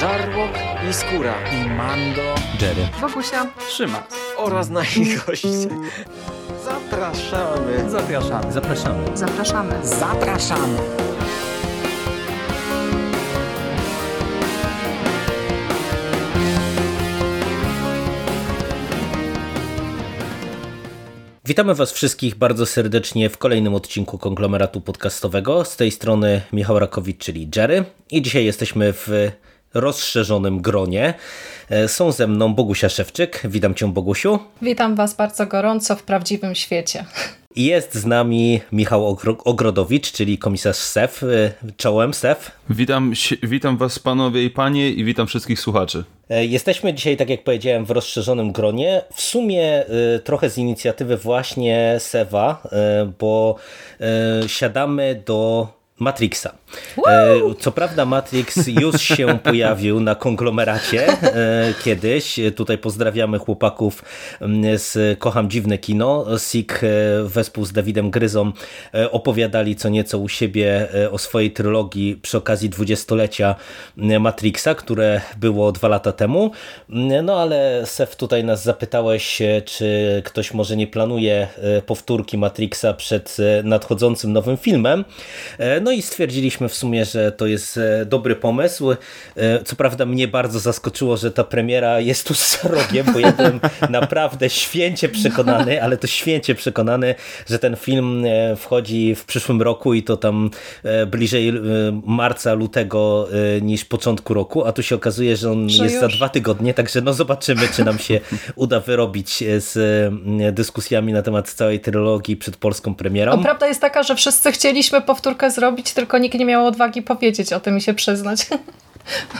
Żarłok i Skóra. I Mando. Jerry. Bogusia. Trzyma. Oraz na ich goście. Zapraszamy. Zapraszamy. Zapraszamy. Zapraszamy. Zapraszamy. Witamy Was wszystkich bardzo serdecznie w kolejnym odcinku Konglomeratu Podcastowego. Z tej strony Michał Rakowicz, czyli Jerry. I dzisiaj jesteśmy w rozszerzonym gronie. Są ze mną Bogusia Szewczyk. Witam Cię, Bogusiu. Witam Was bardzo gorąco w prawdziwym świecie. Jest z nami Michał Ogrodowicz, czyli komisarz SEW. Czołem, SEW. Witam Was, panowie i panie, i witam wszystkich słuchaczy. Jesteśmy dzisiaj, tak jak powiedziałem, w rozszerzonym gronie. W sumie trochę z inicjatywy właśnie SEW-a, bo siadamy do Matrixa. Woo! Co prawda Matrix już się pojawił na konglomeracie kiedyś. Tutaj pozdrawiamy chłopaków z Kocham Dziwne Kino. Sik wespół z Dawidem Gryzą opowiadali co nieco u siebie o swojej trylogii przy okazji 20-lecia Matrixa, które było 2 lata temu. No ale Sef, tutaj nas zapytałeś, czy ktoś może nie planuje powtórki Matrixa przed nadchodzącym nowym filmem. No i stwierdziliśmy w sumie, że to jest dobry pomysł. Co prawda mnie bardzo zaskoczyło, że ta premiera jest tuż za rogiem, bo ja byłem naprawdę święcie przekonany, że ten film wchodzi w przyszłym roku i to tam bliżej marca, lutego niż początku roku, a tu się okazuje, że on jest za 2 tygodnie, także no zobaczymy, czy nam się uda wyrobić z dyskusjami na temat całej trylogii przed polską premierą. No, prawda jest taka, że wszyscy chcieliśmy powtórkę zrobić, tylko nikt nie miał odwagi powiedzieć o tym i się przyznać.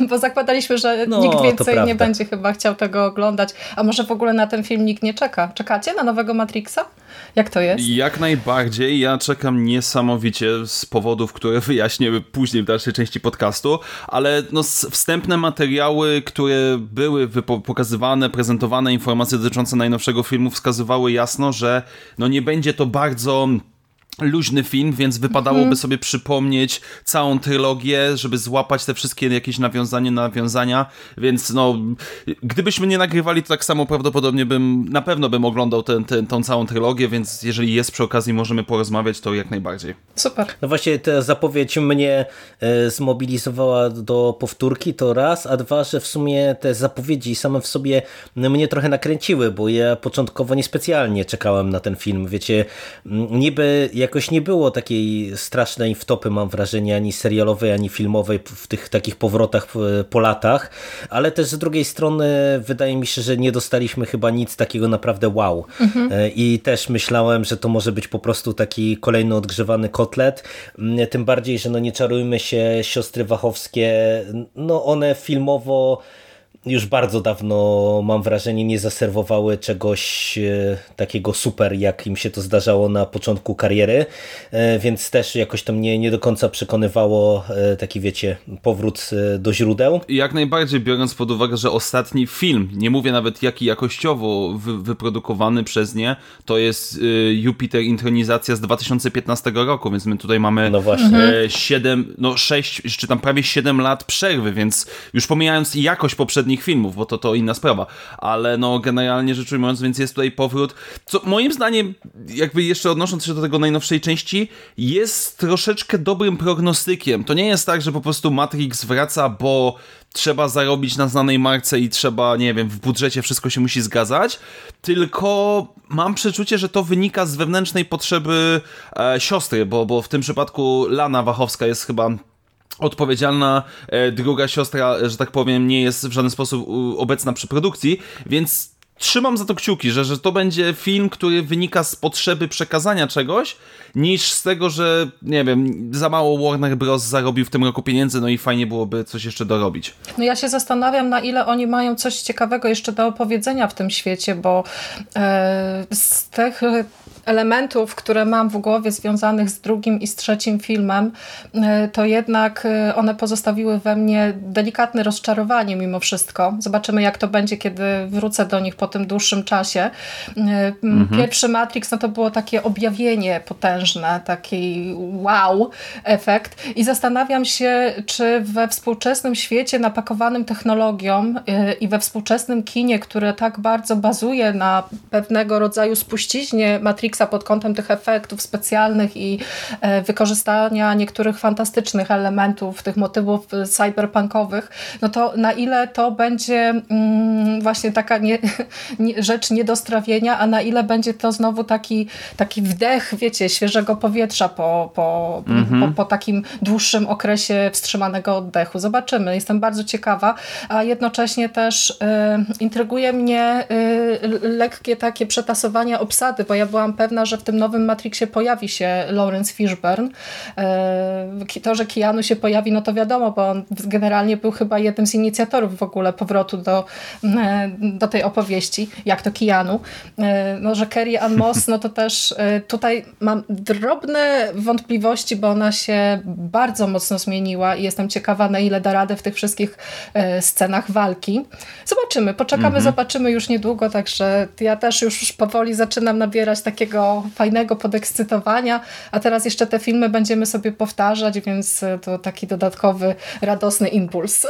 Bo zakładaliśmy, że nikt więcej nie będzie chyba chciał tego oglądać. A może w ogóle na ten film nikt nie czeka? Czekacie na nowego Matrixa? Jak to jest? Jak najbardziej. Ja czekam niesamowicie z powodów, które wyjaśnię później w dalszej części podcastu, ale no, wstępne materiały, które były pokazywane, prezentowane, informacje dotyczące najnowszego filmu wskazywały jasno, że no, nie będzie to bardzo luźny film, więc wypadałoby sobie przypomnieć całą trylogię, żeby złapać te wszystkie jakieś nawiązania, więc no, gdybyśmy nie nagrywali, to tak samo prawdopodobnie na pewno bym oglądał tą całą trylogię, więc jeżeli jest przy okazji, możemy porozmawiać, to jak najbardziej. Super. No właśnie ta zapowiedź mnie zmobilizowała do powtórki, to raz, a dwa, że w sumie te zapowiedzi same w sobie mnie trochę nakręciły, bo ja początkowo niespecjalnie czekałem na ten film, wiecie, niby jakoś nie było takiej strasznej wtopy, mam wrażenie, ani serialowej, ani filmowej w tych takich powrotach po latach, ale też z drugiej strony wydaje mi się, że nie dostaliśmy chyba nic takiego naprawdę wow. I też myślałem, że to może być po prostu taki kolejny odgrzewany kotlet, tym bardziej, że no nie czarujmy się, siostry Wachowskie, no one filmowo już bardzo dawno, mam wrażenie, nie zaserwowały czegoś takiego super, jak im się to zdarzało na początku kariery, więc też jakoś to mnie nie do końca przekonywało taki, wiecie, powrót do źródeł. Jak najbardziej, biorąc pod uwagę, że ostatni film, nie mówię nawet jaki jakościowo wyprodukowany przez nie, to jest Jupiter Intronizacja z 2015 roku, więc my tutaj mamy 6 czy tam prawie 7 lat przerwy, więc już pomijając jakość poprzedniej filmów, bo to inna sprawa, ale no generalnie rzecz ujmując, więc jest tutaj powrót, co moim zdaniem, jakby jeszcze odnosząc się do tego najnowszej części, jest troszeczkę dobrym prognostykiem. To nie jest tak, że po prostu Matrix wraca, bo trzeba zarobić na znanej marce i trzeba, nie wiem, w budżecie wszystko się musi zgadzać, tylko mam przeczucie, że to wynika z wewnętrznej potrzeby siostry, bo w tym przypadku Lana Wachowska jest chyba odpowiedzialna, druga siostra, że tak powiem, nie jest w żaden sposób obecna przy produkcji, więc trzymam za to kciuki, że to będzie film, który wynika z potrzeby przekazania czegoś, niż z tego, że nie wiem, za mało Warner Bros. Zarobił w tym roku pieniędzy, no i fajnie byłoby coś jeszcze dorobić. No ja się zastanawiam, na ile oni mają coś ciekawego jeszcze do opowiedzenia w tym świecie, bo z tych elementów, które mam w głowie związanych z drugim i z trzecim filmem, to jednak one pozostawiły we mnie delikatne rozczarowanie mimo wszystko. Zobaczymy, jak to będzie, kiedy wrócę do nich po tym dłuższym czasie. Pierwszy Matrix, no to było takie objawienie potężne, taki wow efekt. I zastanawiam się, czy we współczesnym świecie napakowanym technologią i we współczesnym kinie, które tak bardzo bazuje na pewnego rodzaju spuściźnie Matrixa pod kątem tych efektów specjalnych i wykorzystania niektórych fantastycznych elementów, tych motywów cyberpunkowych, no to na ile to będzie właśnie taka rzecz nie do strawienia, a na ile będzie to znowu taki wdech, wiecie, świeżego powietrza po takim dłuższym okresie wstrzymanego oddechu. Zobaczymy. Jestem bardzo ciekawa, a jednocześnie też intryguje mnie lekkie takie przetasowania obsady, bo ja byłam pewna, że w tym nowym Matrixie pojawi się Lawrence Fishburne. To, że Keanu się pojawi, no to wiadomo, bo on generalnie był chyba jednym z inicjatorów w ogóle powrotu do tej opowieści, jak to Keanu. No, że Carrie Ann Moss, no to też tutaj mam drobne wątpliwości, bo ona się bardzo mocno zmieniła i jestem ciekawa, na ile da radę w tych wszystkich scenach walki. Zobaczymy, poczekamy, zobaczymy już niedługo, także ja też już powoli zaczynam nabierać takiego fajnego podekscytowania, a teraz jeszcze te filmy będziemy sobie powtarzać, więc to taki dodatkowy, radosny impuls.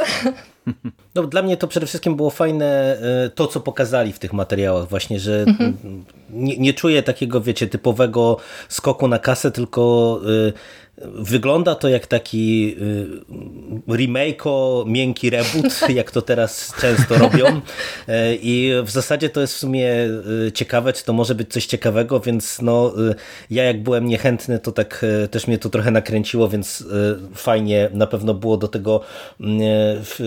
No, dla mnie to przede wszystkim było fajne to, co pokazali w tych materiałach właśnie, że nie czuję takiego, wiecie, typowego skoku na kasę, tylko wygląda to jak taki remake'o, miękki reboot, jak to teraz często robią i w zasadzie to jest w sumie ciekawe, czy to może być coś ciekawego, więc no ja jak byłem niechętny, to tak też mnie to trochę nakręciło, więc fajnie na pewno było do tego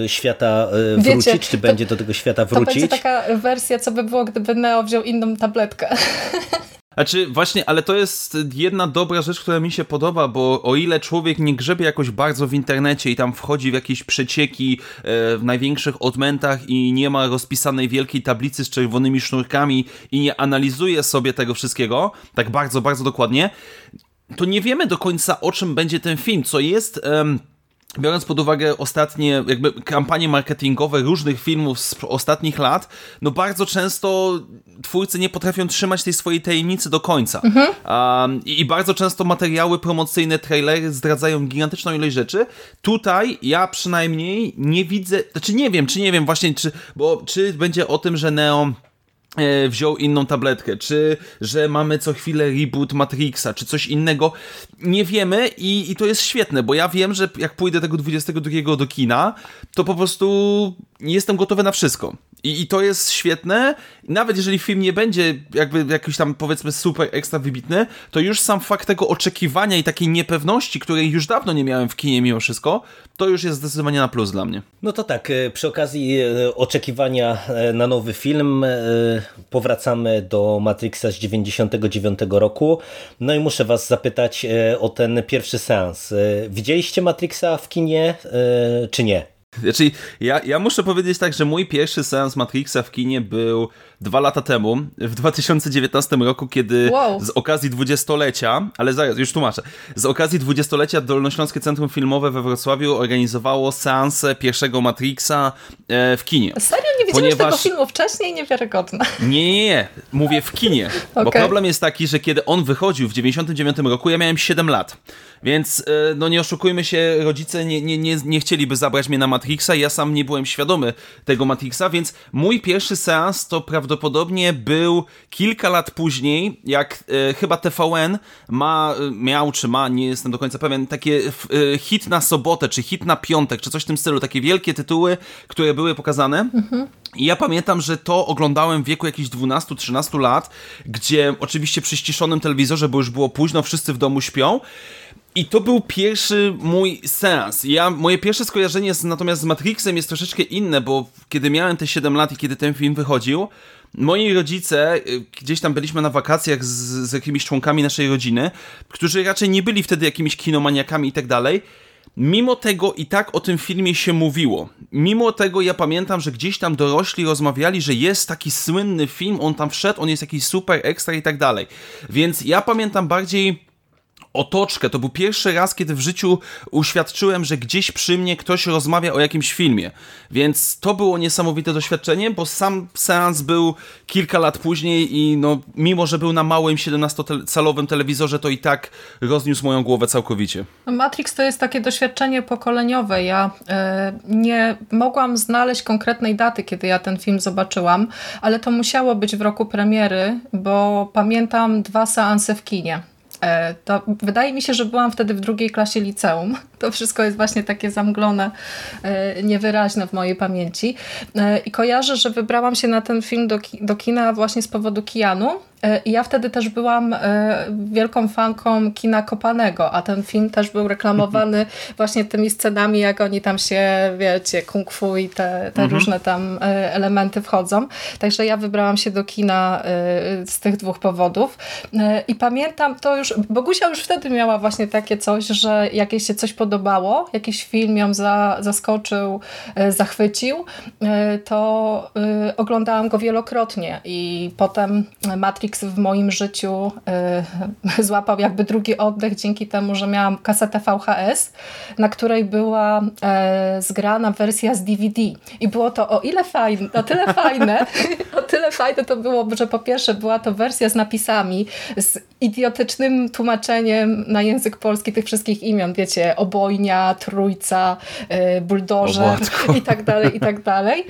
świata wrócić, wiecie, czy będzie do tego świata wrócić. To będzie taka wersja, co by było, gdyby Neo wziął inną tabletkę. Znaczy właśnie, ale to jest jedna dobra rzecz, która mi się podoba, bo o ile człowiek nie grzebie jakoś bardzo w internecie i tam wchodzi w jakieś przecieki w największych odmętach i nie ma rozpisanej wielkiej tablicy z czerwonymi sznurkami i nie analizuje sobie tego wszystkiego tak bardzo, bardzo dokładnie, to nie wiemy do końca, o czym będzie ten film, co jest... Biorąc pod uwagę ostatnie jakby kampanie marketingowe różnych filmów z ostatnich lat, no bardzo często twórcy nie potrafią trzymać tej swojej tajemnicy do końca. I bardzo często materiały promocyjne, trailery zdradzają gigantyczną ilość rzeczy. Tutaj ja przynajmniej nie widzę, znaczy nie wiem właśnie, czy będzie o tym, że Neo wziął inną tabletkę, czy że mamy co chwilę reboot Matrixa, czy coś innego. Nie wiemy i to jest świetne, bo ja wiem, że jak pójdę tego 22 do kina, to po prostu jestem gotowy na wszystko. I to jest świetne. Nawet jeżeli film nie będzie jakby jakiś tam, powiedzmy, super ekstra wybitny, to już sam fakt tego oczekiwania i takiej niepewności, której już dawno nie miałem w kinie mimo wszystko, to już jest zdecydowanie na plus dla mnie. No to tak, przy okazji oczekiwania na nowy film powracamy do Matrixa z 99 roku. No i muszę was zapytać o ten pierwszy seans. Widzieliście Matrixa w kinie, czy nie? Znaczy, ja muszę powiedzieć tak, że mój pierwszy seans Matrixa w kinie był 2 lata temu, w 2019 roku, kiedy z okazji 20-lecia, ale zaraz, już tłumaczę, z okazji 20-lecia Dolnośląskie Centrum Filmowe we Wrocławiu organizowało seansę pierwszego Matrixa w kinie. Serio? Nie widziałeś tego filmu wcześniej? Niewiarygodne. Nie, mówię w kinie, okay. Bo problem jest taki, że kiedy on wychodził w 99 roku, ja miałem 7 lat, więc no nie oszukujmy się, rodzice nie chcieliby zabrać mnie na Matrixa, ja sam nie byłem świadomy tego Matrixa, więc mój pierwszy seans to prawdopodobnie był kilka lat później, jak chyba TVN miał, nie jestem do końca pewien, takie hit na sobotę, czy hit na piątek, czy coś w tym stylu, takie wielkie tytuły, które były pokazane. I ja pamiętam, że to oglądałem w wieku jakichś 12-13 lat, gdzie oczywiście przy ściszonym telewizorze, bo już było późno, wszyscy w domu śpią. I to był pierwszy mój seans. Moje pierwsze skojarzenie natomiast z Matrixem jest troszeczkę inne, bo kiedy miałem te 7 lat i kiedy ten film wychodził, moi rodzice, gdzieś tam byliśmy na wakacjach z jakimiś członkami naszej rodziny, którzy raczej nie byli wtedy jakimiś kinomaniakami i tak dalej, Mimo tego i tak o tym filmie się mówiło. Mimo tego ja pamiętam, że gdzieś tam dorośli rozmawiali, że jest taki słynny film, on tam wszedł, on jest jakiś super ekstra i tak dalej. Więc ja pamiętam bardziej otoczkę. To był pierwszy raz, kiedy w życiu uświadczyłem, że gdzieś przy mnie ktoś rozmawia o jakimś filmie. Więc to było niesamowite doświadczenie, bo sam seans był kilka lat później i no, mimo że był na małym 17-calowym telewizorze, to i tak rozniósł moją głowę całkowicie. Matrix to jest takie doświadczenie pokoleniowe. Ja nie mogłam znaleźć konkretnej daty, kiedy ja ten film zobaczyłam, ale to musiało być w roku premiery, bo pamiętam 2 seanse w kinie. To wydaje mi się, że byłam wtedy w 2 klasie liceum. To wszystko jest właśnie takie zamglone, niewyraźne w mojej pamięci. I kojarzę, że wybrałam się na ten film do kina właśnie z powodu Keanu. I ja wtedy też byłam wielką fanką kina kopanego, a ten film też był reklamowany właśnie tymi scenami, jak oni tam się, wiecie, kung fu i te różne tam elementy wchodzą. Także ja wybrałam się do kina z tych 2 powodów. I pamiętam to już, Bogusia już wtedy miała właśnie takie coś, że jak jej się coś podobało, jakiś film ją zaskoczył, zachwycił, to oglądałam go wielokrotnie i potem Matrix w moim życiu złapał jakby drugi oddech dzięki temu, że miałam kasetę VHS, na której była zgrana wersja z DVD. I było to o tyle fajne to było, że po pierwsze była to wersja z napisami, z idiotycznym tłumaczeniem na język polski tych wszystkich imion, wiecie, obojnia, trójca, buldożer i tak dalej, i tak dalej.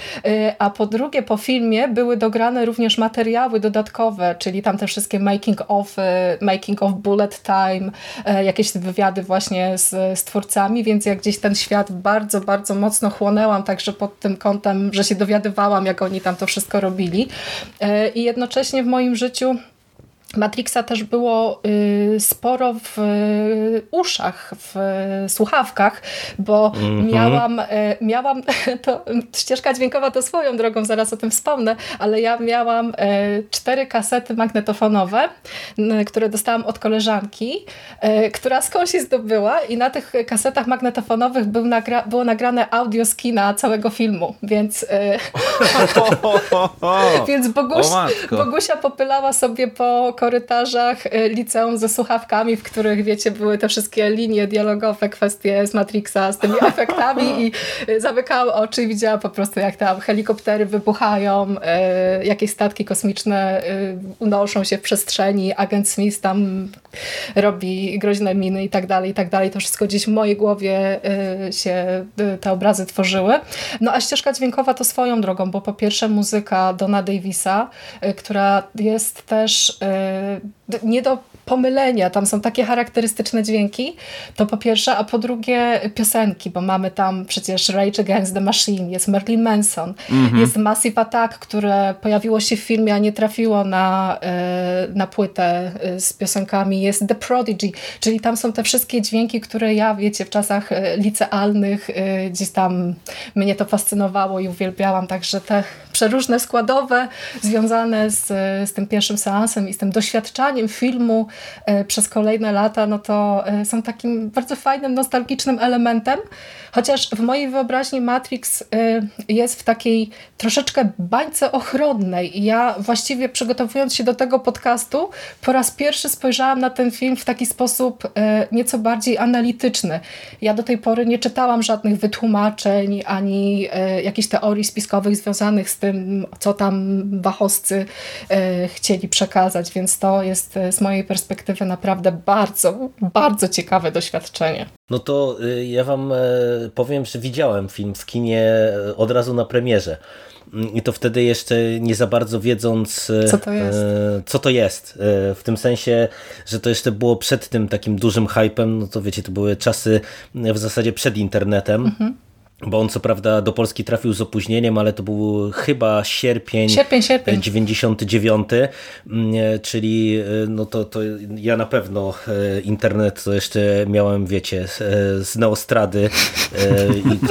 A po drugie, po filmie były dograne również materiały dodatkowe, czyli tam te wszystkie making of bullet time, jakieś wywiady właśnie z twórcami, więc ja gdzieś ten świat bardzo, bardzo mocno chłonęłam, także pod tym kątem, że się dowiadywałam, jak oni tam to wszystko robili. I jednocześnie w moim życiu Matrixa też było sporo w uszach, w słuchawkach, bo miałam to, ścieżka dźwiękowa to swoją drogą, zaraz o tym wspomnę, ale ja miałam 4 kasety magnetofonowe, które dostałam od koleżanki, która skądś się zdobyła i na tych kasetach magnetofonowych było nagrane audio z kina całego filmu, więc więc Bogusia popylała sobie po korytarzach liceum ze słuchawkami, w których, wiecie, były te wszystkie linie dialogowe, kwestie z Matrixa z tymi efektami i zamykała oczy i widziała po prostu, jak tam helikoptery wybuchają, jakieś statki kosmiczne unoszą się w przestrzeni, Agent Smith tam robi groźne miny i tak dalej, i tak dalej. To wszystko gdzieś w mojej głowie się te obrazy tworzyły. No a ścieżka dźwiękowa to swoją drogą, bo po pierwsze muzyka Dona Davisa, która jest też nie do pomylenia, tam są takie charakterystyczne dźwięki, to po pierwsze, a po drugie piosenki, bo mamy tam przecież Rage Against the Machine, jest Marilyn Manson, jest Massive Attack, które pojawiło się w filmie, a nie trafiło na płytę z piosenkami, jest The Prodigy, czyli tam są te wszystkie dźwięki, które ja, wiecie, w czasach licealnych gdzieś tam mnie to fascynowało i uwielbiałam, także te przeróżne składowe związane z tym pierwszym seansem i z tym doświadczaniem filmu przez kolejne lata, no to są takim bardzo fajnym, nostalgicznym elementem, chociaż w mojej wyobraźni Matrix jest w takiej troszeczkę bańce ochronnej i ja właściwie przygotowując się do tego podcastu po raz pierwszy spojrzałam na ten film w taki sposób nieco bardziej analityczny. Ja do tej pory nie czytałam żadnych wytłumaczeń ani jakichś teorii spiskowych związanych z tym, co tam Wachowscy chcieli przekazać, więc to jest z mojej perspektywy naprawdę bardzo, bardzo ciekawe doświadczenie. No to ja wam powiem, że widziałem film w kinie od razu na premierze. I to wtedy jeszcze nie za bardzo wiedząc, co to jest. W tym sensie, że to jeszcze było przed tym takim dużym hypem, no to wiecie, to były czasy w zasadzie przed internetem. Mhm. Bo on co prawda do Polski trafił z opóźnieniem, ale to był chyba sierpień 99, czyli no to ja na pewno internet to jeszcze miałem, wiecie, z neostrady,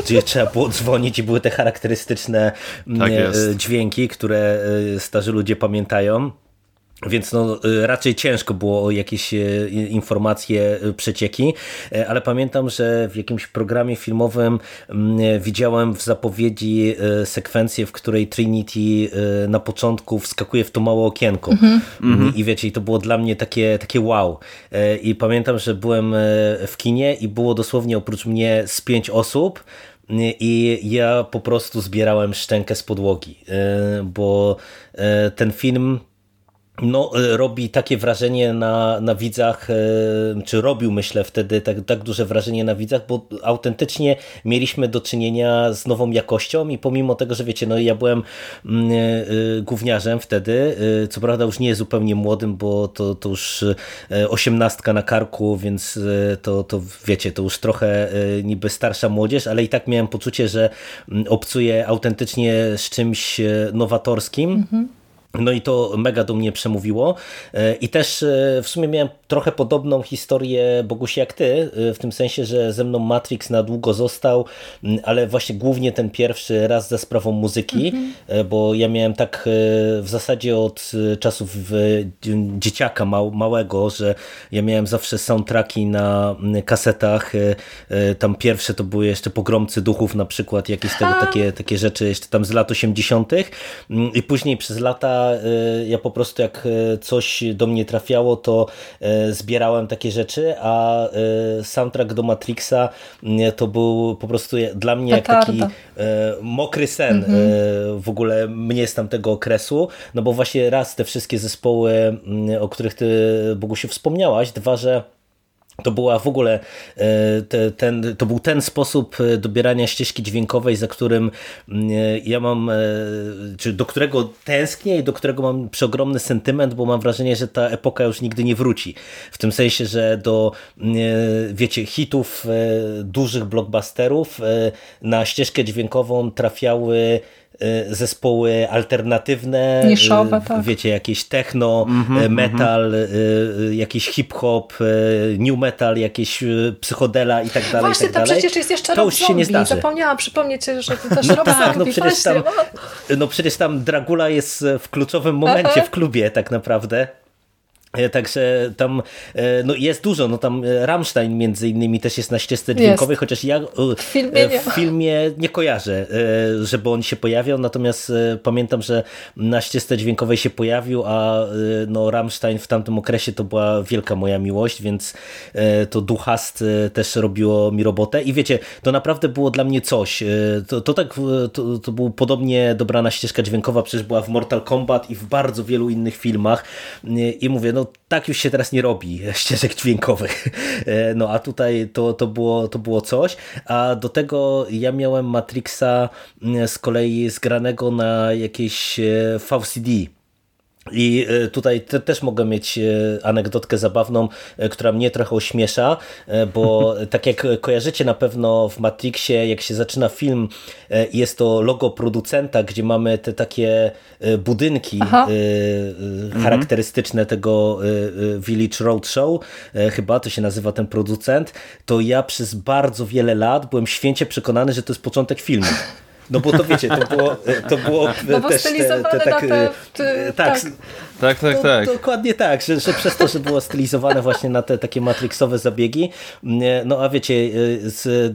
gdzie trzeba było dzwonić i były te charakterystyczne dźwięki, które starzy ludzie pamiętają. Więc no, raczej ciężko było o jakieś informacje, przecieki, ale pamiętam, że w jakimś programie filmowym widziałem w zapowiedzi sekwencję, w której Trinity na początku wskakuje w to małe okienko. I wiecie, to było dla mnie takie wow. I pamiętam, że byłem w kinie i było dosłownie oprócz mnie z 5 osób, i ja po prostu zbierałem szczękę z podłogi, bo ten film no, robi takie wrażenie na widzach, czy robił, myślę, wtedy tak duże wrażenie na widzach, bo autentycznie mieliśmy do czynienia z nową jakością i pomimo tego, że wiecie, no ja byłem gówniarzem wtedy, co prawda już nie zupełnie młodym, bo to już 18 na karku, więc to wiecie, to już trochę niby starsza młodzież, ale i tak miałem poczucie, że obcuję autentycznie z czymś nowatorskim. No i to mega do mnie przemówiło i też w sumie miałem trochę podobną historię, Bogusia, jak ty, w tym sensie, że ze mną Matrix na długo został, ale właśnie głównie ten pierwszy raz za sprawą muzyki, bo ja miałem tak w zasadzie od czasów dzieciaka małego, że ja miałem zawsze soundtracki na kasetach, tam pierwsze to były jeszcze Pogromcy Duchów na przykład, jakieś takie rzeczy jeszcze tam z lat 80. i później przez lata ja po prostu jak coś do mnie trafiało, to zbierałem takie rzeczy, a soundtrack do Matrixa to był po prostu dla mnie jak taki mokry sen. W ogóle mnie z tamtego okresu, no bo właśnie raz te wszystkie zespoły, o których ty, Bogusiu, wspomniałaś, dwa, że to była w ogóle to był ten sposób dobierania ścieżki dźwiękowej, za którym ja mam, czy do którego tęsknię i do którego mam przeogromny sentyment, bo mam wrażenie, że ta epoka już nigdy nie wróci. W tym sensie, że do, wiecie, hitów dużych blockbusterów na ścieżkę dźwiękową trafiały zespoły alternatywne, niszowe, tak. Wiecie, jakieś techno, metal, jakiś hip-hop, new metal, jakieś psychodela i tak dalej. Właśnie, i tak tam dalej. Przecież jest jeszcze Rob Zombie. Zapomniałam przypomnieć, że to też Rob Zombie. Przecież tam Dragula jest w kluczowym momencie w klubie tak naprawdę. Także tam no jest dużo, no tam Rammstein między innymi też jest na ścieżce dźwiękowej, chociaż ja w filmie nie kojarzę, żeby on się pojawiał, natomiast pamiętam, że na ścieżce dźwiękowej się pojawił, a no Rammstein w tamtym okresie to była wielka moja miłość, więc to Duchast też robiło mi robotę i wiecie, to naprawdę było dla mnie coś. To był podobnie dobrana ścieżka dźwiękowa, przecież była w Mortal Kombat i w bardzo wielu innych filmach i mówię, no tak już się teraz nie robi ścieżek dźwiękowych. No a tutaj to było coś. A do tego ja miałem Matrixa z kolei zgranego na jakieś VCD. I tutaj też mogę mieć anegdotkę zabawną, która mnie trochę ośmiesza, bo tak jak kojarzycie na pewno w Matrixie, jak się zaczyna film, jest to logo producenta, gdzie mamy te takie budynki charakterystyczne tego Village Roadshow, chyba to się nazywa ten producent, to ja przez bardzo wiele lat byłem święcie przekonany, że to jest początek filmu. No bo to wiecie, to było no też tak. Dokładnie tak, że przez to, że było stylizowane właśnie na te takie matrixowe zabiegi. No a wiecie,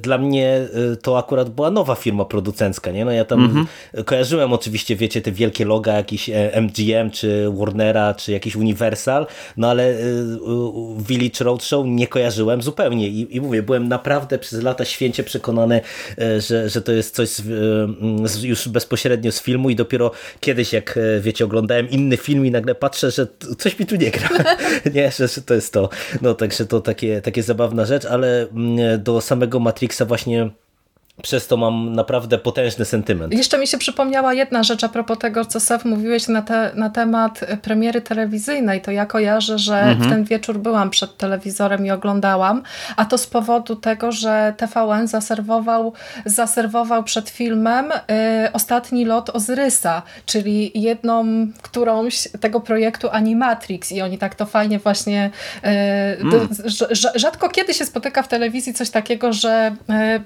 dla mnie to akurat była nowa firma producencka, nie? No ja tam kojarzyłem oczywiście, wiecie, te wielkie loga jakiś MGM, czy Warnera, czy jakiś Universal, no ale Village Roadshow nie kojarzyłem zupełnie i mówię, byłem naprawdę przez lata święcie przekonany, że to jest coś już bezpośrednio z filmu i dopiero kiedyś, jak wiecie, oglądałem inny film i nagle patrzę, że coś mi tu nie gra. Nie, że to jest to. No także to takie zabawna rzecz, ale do samego Matrixa właśnie przez to mam naprawdę potężny sentyment. Jeszcze mi się przypomniała jedna rzecz a propos tego, co Seth mówiłeś na temat premiery telewizyjnej. To ja kojarzę, że w ten wieczór byłam przed telewizorem i oglądałam, a to z powodu tego, że TVN zaserwował przed filmem ostatni lot Ozyrysa, czyli jedną którąś tego projektu Animatrix i oni tak to fajnie właśnie rzadko kiedy się spotyka w telewizji coś takiego, że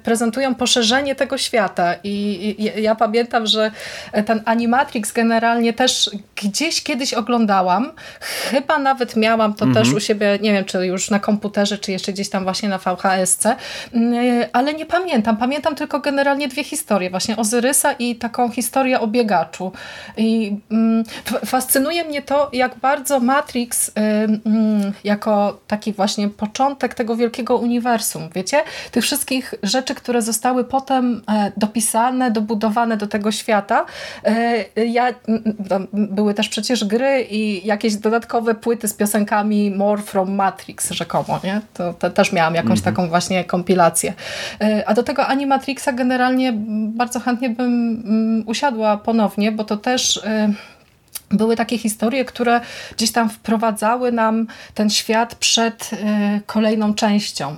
prezentują poszerzenie rozszerzenie tego świata. I ja pamiętam, że ten Animatrix generalnie też gdzieś kiedyś oglądałam. Chyba nawet miałam to też u siebie, nie wiem, czy już na komputerze, czy jeszcze gdzieś tam właśnie na VHS-ce. Ale nie pamiętam. Pamiętam tylko generalnie dwie historie. Właśnie Ozyrysa i taką historię o biegaczu. I fascynuje mnie to, jak bardzo Matrix jako taki właśnie początek tego wielkiego uniwersum, wiecie? Tych wszystkich rzeczy, które zostały potem dopisane, dobudowane do tego świata. Były też przecież gry i jakieś dodatkowe płyty z piosenkami More from Matrix rzekomo, nie? To też miałam jakąś taką właśnie kompilację. A do tego Animatrixa generalnie bardzo chętnie bym usiadła ponownie, bo to też... Były takie historie, które gdzieś tam wprowadzały nam ten świat przed kolejną częścią.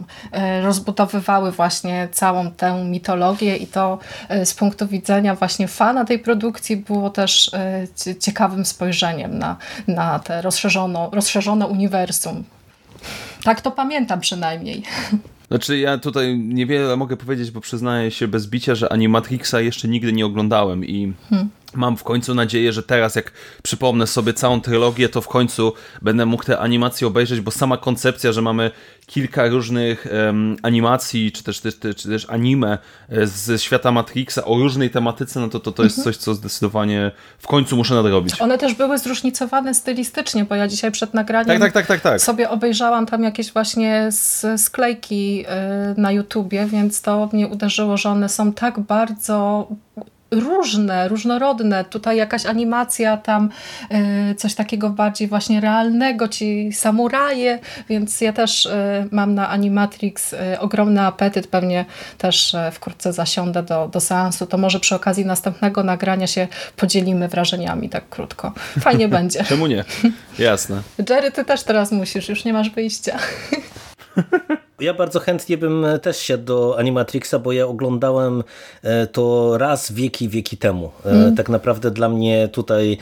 Rozbudowywały właśnie całą tę mitologię i to z punktu widzenia właśnie fana tej produkcji było też ciekawym spojrzeniem na te rozszerzone uniwersum. Tak to pamiętam przynajmniej. Znaczy ja tutaj niewiele mogę powiedzieć, bo przyznaję się bez bicia, że Animatrixa jeszcze nigdy nie oglądałem i... Mam w końcu nadzieję, że teraz jak przypomnę sobie całą trylogię, to w końcu będę mógł te animacje obejrzeć, bo sama koncepcja, że mamy kilka różnych animacji, czy też anime ze świata Matrixa o różnej tematyce, no to jest coś, co zdecydowanie w końcu muszę nadrobić. One też były zróżnicowane stylistycznie, bo ja dzisiaj przed nagraniem tak. sobie obejrzałam tam jakieś właśnie sklejki na YouTubie, więc to mnie uderzyło, że one są tak bardzo... różne, różnorodne. Tutaj jakaś animacja, tam coś takiego bardziej właśnie realnego, ci samuraje, więc ja też mam na Animatrix ogromny apetyt. Pewnie też wkrótce zasiądę do seansu. To może przy okazji następnego nagrania się podzielimy wrażeniami tak krótko. Fajnie będzie. Czemu nie? Jasne. Jerry, ty też teraz musisz, już nie masz wyjścia. Ja bardzo chętnie bym też siadł do Animatrixa, bo ja oglądałem to raz wieki temu. Tak naprawdę dla mnie tutaj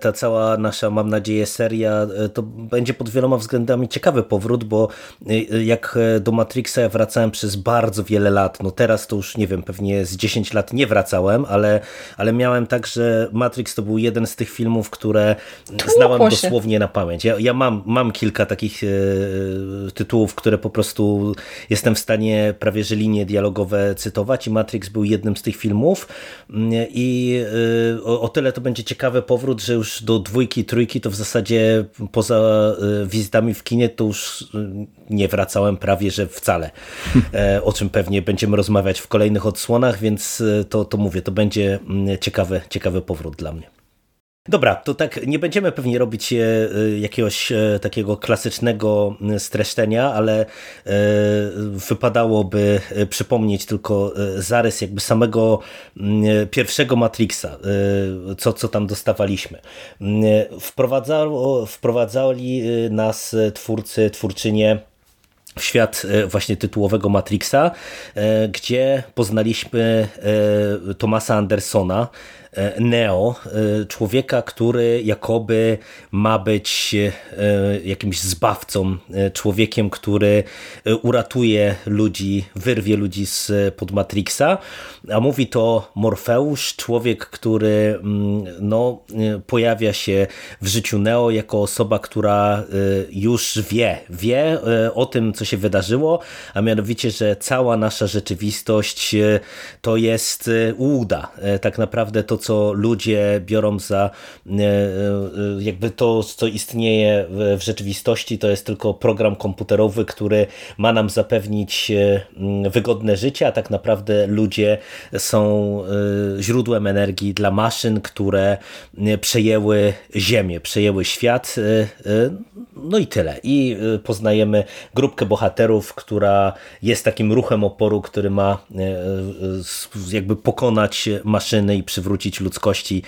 ta cała nasza, mam nadzieję, seria to będzie pod wieloma względami ciekawy powrót, bo jak do Matrixa ja wracałem przez bardzo wiele lat. No teraz to już nie wiem, pewnie z 10 lat nie wracałem, ale miałem tak, że Matrix to był jeden z tych filmów, które znałem dosłownie na pamięć. Ja mam kilka takich tytułów, które po prostu jestem w stanie prawie że linie dialogowe cytować i Matrix był jednym z tych filmów i o tyle to będzie ciekawy powrót, że już do dwójki, trójki to w zasadzie poza wizytami w kinie to już nie wracałem prawie że wcale, o czym pewnie będziemy rozmawiać w kolejnych odsłonach, więc to mówię, to będzie ciekawy powrót dla mnie. Dobra, to tak nie będziemy pewnie robić jakiegoś takiego klasycznego streszczenia, ale wypadałoby przypomnieć tylko zarys jakby samego pierwszego Matrixa, co tam dostawaliśmy. Wprowadzali nas twórcy, twórczynie w świat właśnie tytułowego Matrixa, gdzie poznaliśmy Thomasa Andersona, Neo, człowieka, który jakoby ma być jakimś zbawcą, człowiekiem, który uratuje ludzi, wyrwie ludzi spod Matrixa, a mówi to Morfeusz, człowiek, który pojawia się w życiu Neo jako osoba, która już wie o tym, co się wydarzyło, a mianowicie, że cała nasza rzeczywistość to jest ułuda. Tak naprawdę to, co ludzie biorą za jakby to, co istnieje w rzeczywistości, to jest tylko program komputerowy, który ma nam zapewnić wygodne życie, a tak naprawdę ludzie są źródłem energii dla maszyn, które przejęły ziemię, przejęły świat, no i tyle. I poznajemy grupkę bohaterów, która jest takim ruchem oporu, który ma jakby pokonać maszyny i przywrócić ludzkości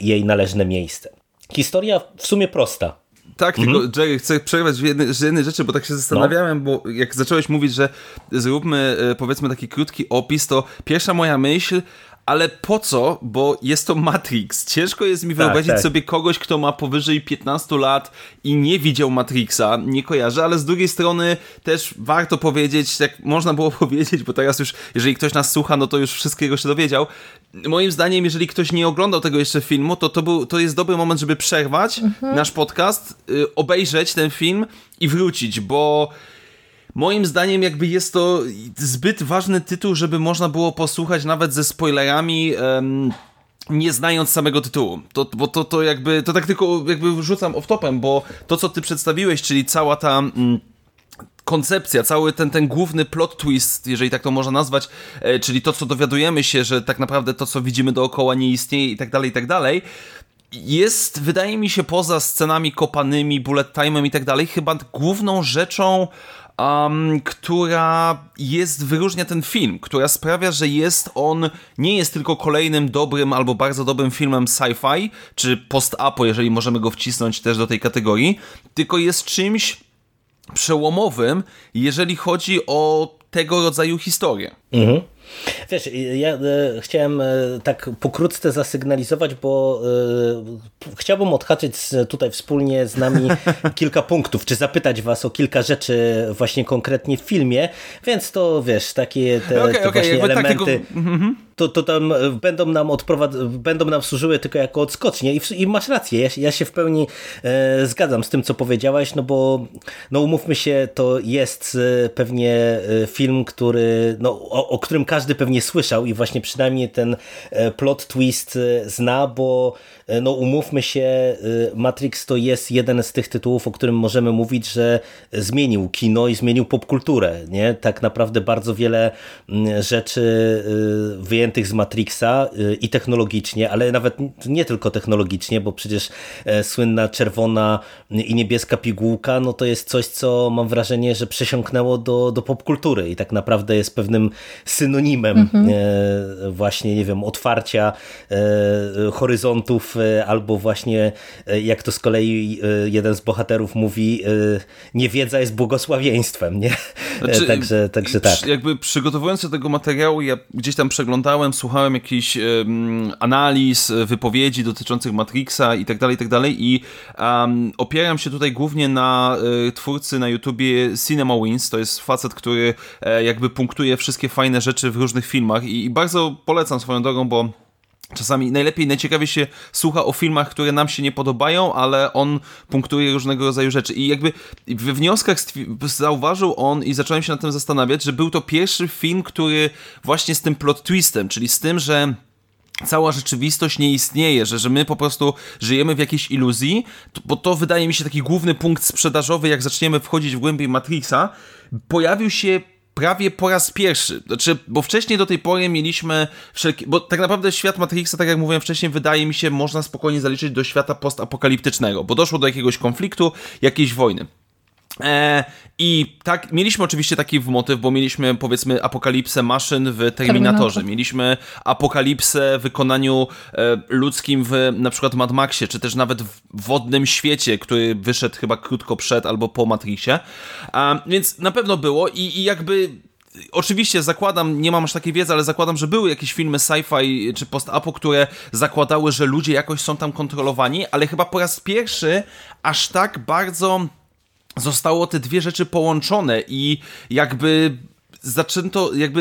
jej należne miejsce. Historia w sumie prosta. Tak, tylko Jerry, chcę przerwać z jednej rzeczy, bo tak się zastanawiałem, bo jak zacząłeś mówić, że zróbmy powiedzmy taki krótki opis, to pierwsza moja myśl, ale po co, bo jest to Matrix. Ciężko jest mi wyobrazić sobie kogoś, kto ma powyżej 15 lat i nie widział Matrixa, nie kojarzy, ale z drugiej strony też warto powiedzieć, tak można było powiedzieć, bo teraz już, jeżeli ktoś nas słucha, no to już wszystkiego się dowiedział. Moim zdaniem, jeżeli ktoś nie oglądał tego jeszcze filmu, to jest dobry moment, żeby przerwać nasz podcast, obejrzeć ten film i wrócić, bo moim zdaniem jakby jest to zbyt ważny tytuł, żeby można było posłuchać nawet ze spoilerami, nie znając samego tytułu. Bo to jakby, to tak tylko jakby rzucam off-topem, bo to, co ty przedstawiłeś, czyli cała ta koncepcja, cały ten główny plot twist, jeżeli tak to można nazwać, czyli to, co dowiadujemy się, że tak naprawdę to, co widzimy dookoła nie istnieje i tak dalej, jest, wydaje mi się, poza scenami kopanymi, bullet time'em i tak dalej, chyba główną rzeczą, która wyróżnia ten film, która sprawia, że nie jest tylko kolejnym dobrym albo bardzo dobrym filmem sci-fi, czy post-apo, jeżeli możemy go wcisnąć też do tej kategorii, tylko jest czymś przełomowym, jeżeli chodzi o tego rodzaju historię. Mhm. Wiesz, ja chciałem tak pokrótce zasygnalizować, bo chciałbym odhaczyć tutaj wspólnie z nami kilka punktów, czy zapytać was o kilka rzeczy właśnie konkretnie w filmie, więc to wiesz, takie właśnie elementy to tam będą nam służyły tylko jako odskocznie i masz rację, ja się w pełni zgadzam z tym, co powiedziałaś, no bo no umówmy się, to jest pewnie film, który o którym każdy pewnie słyszał i właśnie przynajmniej ten plot twist zna, bo no umówmy się, Matrix to jest jeden z tych tytułów, o którym możemy mówić, że zmienił kino i zmienił popkulturę, nie? Tak naprawdę bardzo wiele rzeczy wyjętych z Matrixa i technologicznie, ale nawet nie tylko technologicznie, bo przecież słynna czerwona i niebieska pigułka, no to jest coś, co mam wrażenie, że przesiąknęło do popkultury i tak naprawdę jest pewnym synonimem właśnie, nie wiem, otwarcia horyzontów, albo właśnie, jak to z kolei jeden z bohaterów mówi, niewiedza jest błogosławieństwem, nie? Znaczy, także tak. Jakby przygotowując się do tego materiału, ja gdzieś tam przeglądałem, słuchałem jakichś analiz, wypowiedzi dotyczących Matrixa i tak dalej i opieram się tutaj głównie na twórcy na YouTubie CinemaWins, to jest facet, który jakby punktuje wszystkie fajne rzeczy w różnych filmach i bardzo polecam swoją drogą, bo czasami najciekawiej się słucha o filmach, które nam się nie podobają, ale on punktuje różnego rodzaju rzeczy i jakby we wnioskach zauważył on i zacząłem się nad tym zastanawiać, że był to pierwszy film, który właśnie z tym plot twistem, czyli z tym, że cała rzeczywistość nie istnieje, że my po prostu żyjemy w jakiejś iluzji, bo to wydaje mi się taki główny punkt sprzedażowy, jak zaczniemy wchodzić w głębi Matrixa, pojawił się prawie po raz pierwszy, znaczy, bo wcześniej do tej pory mieliśmy bo tak naprawdę świat Matrixa, tak jak mówiłem wcześniej, wydaje mi się, można spokojnie zaliczyć do świata postapokaliptycznego, bo doszło do jakiegoś konfliktu, jakiejś wojny. I tak, mieliśmy oczywiście taki motyw, bo mieliśmy powiedzmy apokalipsę maszyn w Terminatorze, mieliśmy apokalipsę w wykonaniu ludzkim w na przykład Mad Maxie, czy też nawet w Wodnym Świecie, który wyszedł chyba krótko przed albo po Matrixie, więc na pewno było i jakby oczywiście zakładam, nie mam aż takiej wiedzy, ale zakładam, że były jakieś filmy sci-fi czy post-apo, które zakładały, że ludzie jakoś są tam kontrolowani, ale chyba po raz pierwszy aż tak bardzo zostało te dwie rzeczy połączone i jakby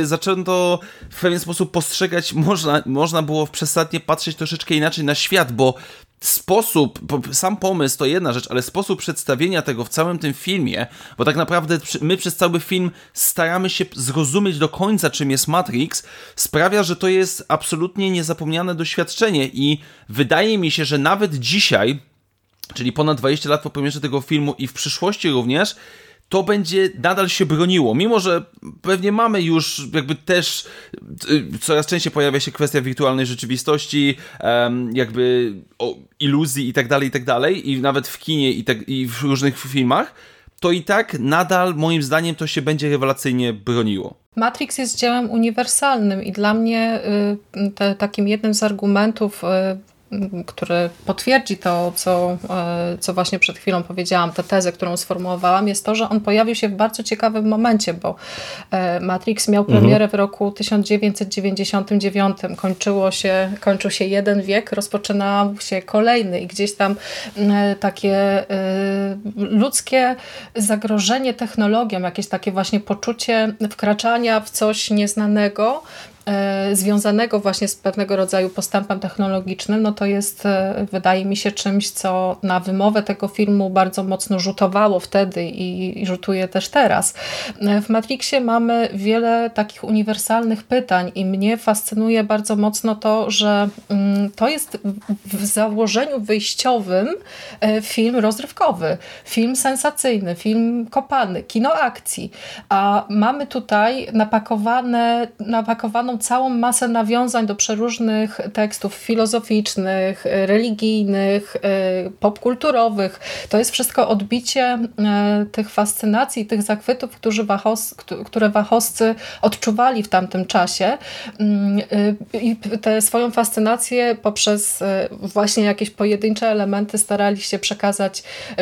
zaczęto w pewien sposób postrzegać, można było przesadnie patrzeć troszeczkę inaczej na świat, bo sam pomysł to jedna rzecz, ale sposób przedstawienia tego w całym tym filmie, bo tak naprawdę my przez cały film staramy się zrozumieć do końca, czym jest Matrix, sprawia, że to jest absolutnie niezapomniane doświadczenie i wydaje mi się, że nawet dzisiaj, czyli ponad 20 lat po premierze tego filmu i w przyszłości również, to będzie nadal się broniło, mimo że pewnie mamy już jakby też coraz częściej pojawia się kwestia wirtualnej rzeczywistości, jakby iluzji i tak dalej i nawet w kinie i w różnych filmach, to i tak nadal moim zdaniem to się będzie rewelacyjnie broniło. Matrix jest dziełem uniwersalnym i dla mnie takim jednym z argumentów który potwierdzi to, co właśnie przed chwilą powiedziałam, tę tezę, którą sformułowałam, jest to, że on pojawił się w bardzo ciekawym momencie, bo Matrix miał premierę w roku 1999. Kończył się jeden wiek, rozpoczynał się kolejny i gdzieś tam takie ludzkie zagrożenie technologią, jakieś takie właśnie poczucie wkraczania w coś nieznanego, związanego właśnie z pewnego rodzaju postępem technologicznym, no to jest, wydaje mi się, czymś, co na wymowę tego filmu bardzo mocno rzutowało wtedy i rzutuje też teraz. W Matrixie mamy wiele takich uniwersalnych pytań i mnie fascynuje bardzo mocno to, że to jest w założeniu wyjściowym film rozrywkowy, film sensacyjny, film kopany, kino akcji, a mamy tutaj napakowaną całą masę nawiązań do przeróżnych tekstów filozoficznych, religijnych, popkulturowych. To jest wszystko odbicie tych fascynacji, tych zachwytów, które Wachowscy odczuwali w tamtym czasie. I tę swoją fascynację poprzez właśnie jakieś pojedyncze elementy starali się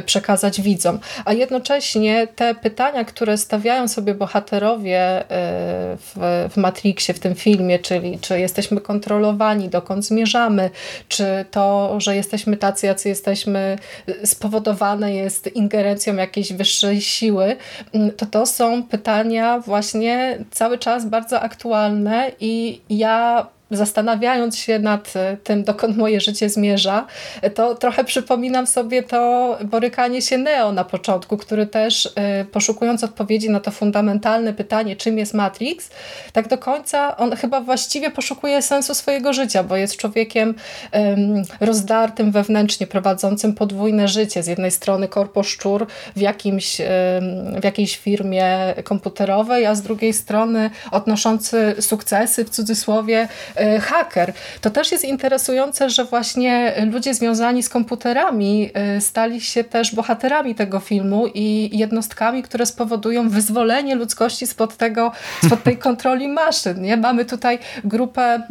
przekazać widzom. A jednocześnie te pytania, które stawiają sobie bohaterowie w Matrixie, w tym filmie, czyli czy jesteśmy kontrolowani, dokąd zmierzamy, czy to, że jesteśmy tacy, jacy jesteśmy, spowodowane jest ingerencją jakiejś wyższej siły, to są pytania właśnie cały czas bardzo aktualne i ja, zastanawiając się nad tym, dokąd moje życie zmierza, to trochę przypominam sobie to borykanie się Neo na początku, który też poszukując odpowiedzi na to fundamentalne pytanie, czym jest Matrix, tak do końca on chyba właściwie poszukuje sensu swojego życia, bo jest człowiekiem rozdartym wewnętrznie, prowadzącym podwójne życie. Z jednej strony korpo-szczur w jakiejś firmie komputerowej, a z drugiej strony odnoszący sukcesy, w cudzysłowie, haker. To też jest interesujące, że właśnie ludzie związani z komputerami stali się też bohaterami tego filmu i jednostkami, które spowodują wyzwolenie ludzkości spod tej kontroli maszyn. Nie? Mamy tutaj grupę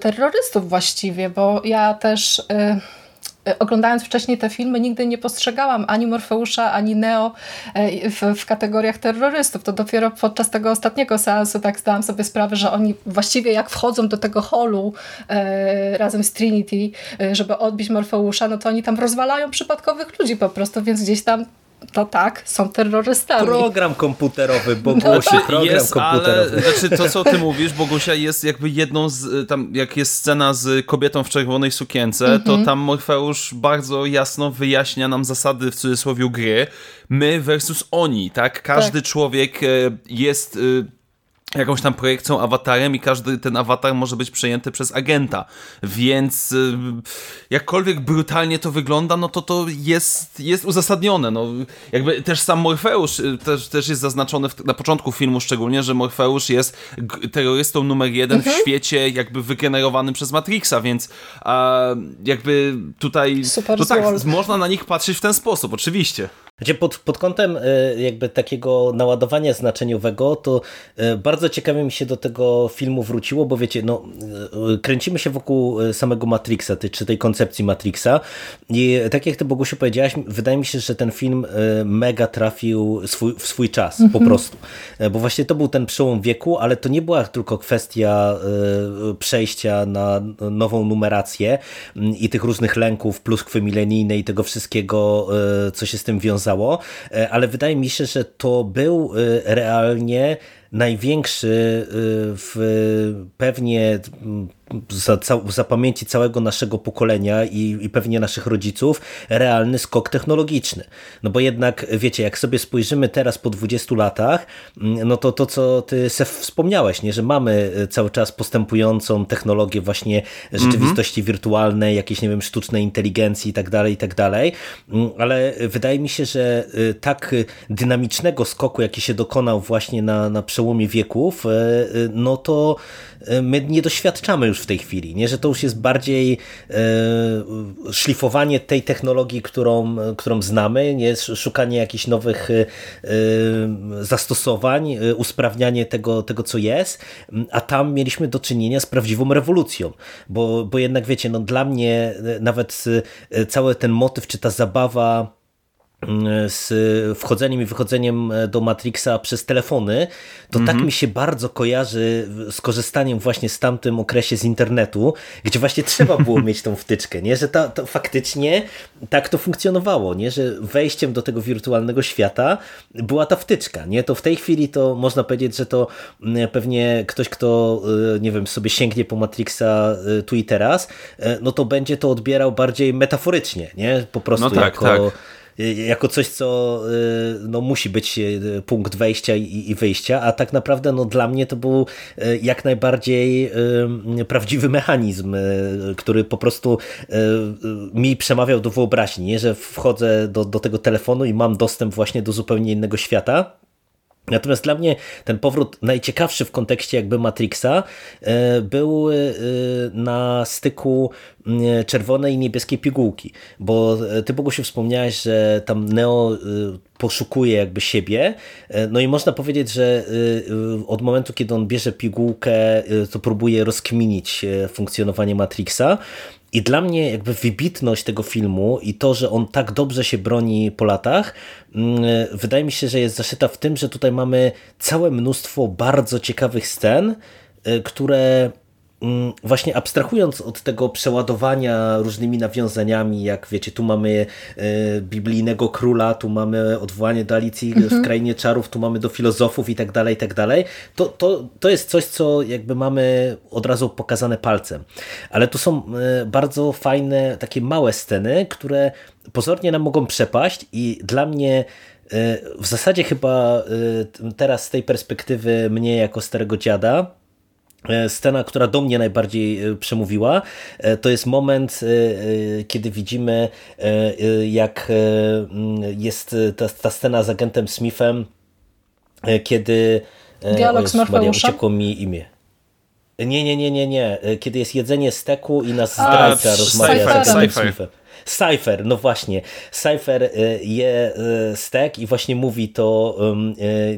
terrorystów właściwie, bo ja też... oglądając wcześniej te filmy, nigdy nie postrzegałam ani Morfeusza, ani Neo w kategoriach terrorystów. To dopiero podczas tego ostatniego seansu tak zdałam sobie sprawę, że oni właściwie jak wchodzą do tego holu razem z Trinity, żeby odbić Morfeusza, no to oni tam rozwalają przypadkowych ludzi po prostu, więc gdzieś tam to tak, są terrorystami. Program komputerowy, Bogusia, komputerowy. Ale, znaczy to, co ty mówisz, Bogusia, jest jakby jedną z, tam jak jest scena z kobietą w czerwonej sukience, to tam Morfeusz bardzo jasno wyjaśnia nam zasady, w cudzysłowie, gry. My versus oni, tak? Każdy człowiek jest... jakąś tam projekcją, awatarem i każdy ten awatar może być przejęty przez agenta, więc jakkolwiek brutalnie to wygląda, no to jest uzasadnione. No, jakby też sam Morfeusz też jest zaznaczony na początku filmu szczególnie, że Morfeusz jest terrorystą numer jeden w świecie jakby wygenerowanym przez Matrixa, więc jakby tutaj to tak, można na nich patrzeć w ten sposób, oczywiście. Pod kątem jakby takiego naładowania znaczeniowego, to bardzo ciekawie mi się do tego filmu wróciło, bo wiecie, no kręcimy się wokół samego Matrixa, czy tej koncepcji Matrixa i tak jak ty, Bogusiu, powiedziałaś, wydaje mi się, że ten film mega trafił w swój czas po prostu, bo właśnie to był ten przełom wieku, ale to nie była tylko kwestia przejścia na nową numerację i tych różnych lęków, pluskwy milenijnej i tego wszystkiego, co się z tym wiązało, ale wydaje mi się, że to był realnie największy pewnie za pamięci całego naszego pokolenia i pewnie naszych rodziców realny skok technologiczny. No bo jednak, wiecie, jak sobie spojrzymy teraz po 20 latach, no to co ty, Seth, wspomniałeś, nie? Że mamy cały czas postępującą technologię właśnie rzeczywistości wirtualnej, jakiejś, nie wiem, sztucznej inteligencji i tak dalej, ale wydaje mi się, że tak dynamicznego skoku, jaki się dokonał właśnie na przełomie wieków, no to my nie doświadczamy już w tej chwili, nie? Że to już jest bardziej szlifowanie tej technologii, którą znamy, nie? Szukanie jakichś nowych zastosowań, usprawnianie tego, co jest, a tam mieliśmy do czynienia z prawdziwą rewolucją, bo jednak wiecie, no dla mnie nawet cały ten motyw, czy ta zabawa z wchodzeniem i wychodzeniem do Matrixa przez telefony, to tak mi się bardzo kojarzy z korzystaniem właśnie z tamtym okresie z internetu, gdzie właśnie trzeba było mieć tą wtyczkę, nie? Że to faktycznie tak to funkcjonowało, nie? Że wejściem do tego wirtualnego świata była ta wtyczka, nie? To w tej chwili to można powiedzieć, że to pewnie ktoś, kto, nie wiem, sobie sięgnie po Matrixa tu i teraz, no to będzie to odbierał bardziej metaforycznie, nie? Po prostu no tak, jako coś, co no, musi być punkt wejścia i wyjścia, a tak naprawdę no, dla mnie to był jak najbardziej prawdziwy mechanizm, który po prostu mi przemawiał do wyobraźni, nie? Że wchodzę do tego telefonu i mam dostęp właśnie do zupełnie innego świata. Natomiast dla mnie ten powrót najciekawszy w kontekście jakby Matrixa był na styku czerwonej i niebieskiej pigułki, bo ty, Bogusiu, wspomniałeś, że tam Neo poszukuje jakby siebie, no i można powiedzieć, że od momentu, kiedy on bierze pigułkę, to próbuje rozkminić funkcjonowanie Matrixa. I dla mnie jakby wybitność tego filmu i to, że on tak dobrze się broni po latach, wydaje mi się, że jest zaszyta w tym, że tutaj mamy całe mnóstwo bardzo ciekawych scen, które właśnie abstrahując od tego przeładowania różnymi nawiązaniami, jak wiecie, tu mamy biblijnego króla, tu mamy odwołanie do Alicji w Krainie Czarów, tu mamy do filozofów i tak dalej, to jest coś, co jakby mamy od razu pokazane palcem. Ale tu są bardzo fajne, takie małe sceny, które pozornie nam mogą przepaść i dla mnie w zasadzie chyba teraz z tej perspektywy mnie jako starego dziada scena, która do mnie najbardziej przemówiła, to jest moment, kiedy widzimy, jak jest ta scena z agentem Smithem, kiedy... Dialog z Morfeuszem? Uciekło mi imię. Nie. Kiedy jest jedzenie steku i nas zdrajca rozmawia z agentem Smithem. Cypher, no właśnie. Cypher je stek i właśnie mówi to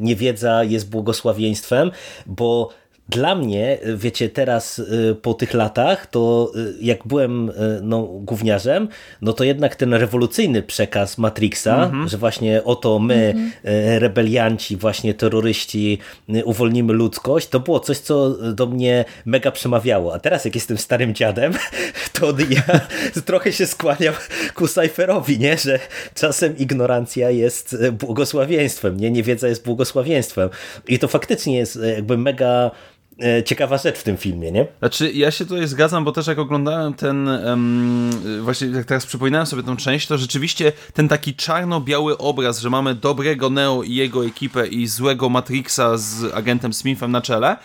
niewiedza jest błogosławieństwem, bo dla mnie, wiecie, teraz po tych latach, to jak byłem no, gówniarzem, no to jednak ten rewolucyjny przekaz Matrixa, że właśnie oto my, rebelianci, właśnie terroryści, uwolnimy ludzkość, to było coś, co do mnie mega przemawiało. A teraz jak jestem starym dziadem, to ja trochę się skłaniam ku Cypherowi, nie? Że czasem ignorancja jest błogosławieństwem, nie? Niewiedza jest błogosławieństwem. I to faktycznie jest jakby mega ciekawa rzecz w tym filmie, nie? Znaczy, ja się tutaj zgadzam, bo też jak oglądałem ten, właśnie jak teraz przypominałem sobie tą część, to rzeczywiście ten taki czarno-biały obraz, że mamy dobrego Neo i jego ekipę i złego Matrixa z agentem Smithem na czele,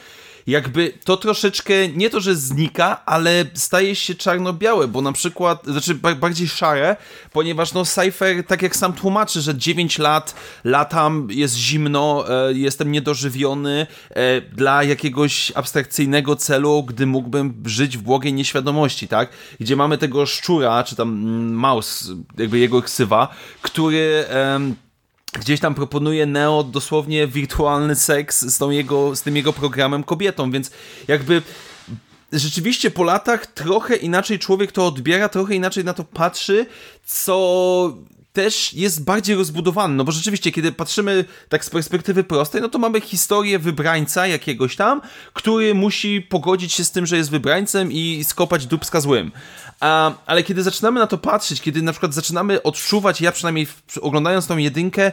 jakby to troszeczkę, nie to, że znika, ale staje się czarno-białe, bo na przykład, znaczy bardziej szare, ponieważ no Cypher, tak jak sam tłumaczy, że 9 lat latam, jest zimno, jestem niedożywiony dla jakiegoś abstrakcyjnego celu, gdy mógłbym żyć w błogiej nieświadomości, tak? Gdzie mamy tego szczura, czy tam Mouse, jakby jego ksywa, który... gdzieś tam proponuje Neo dosłownie wirtualny seks z tym jego programem kobietą, więc jakby rzeczywiście po latach trochę inaczej człowiek to odbiera, trochę inaczej na to patrzy, co też jest bardziej rozbudowany, no bo rzeczywiście, kiedy patrzymy tak z perspektywy prostej, no to mamy historię wybrańca jakiegoś tam, który musi pogodzić się z tym, że jest wybrańcem i skopać dupska złym. Ale kiedy zaczynamy na to patrzeć, kiedy na przykład zaczynamy odczuwać, ja przynajmniej oglądając tą jedynkę,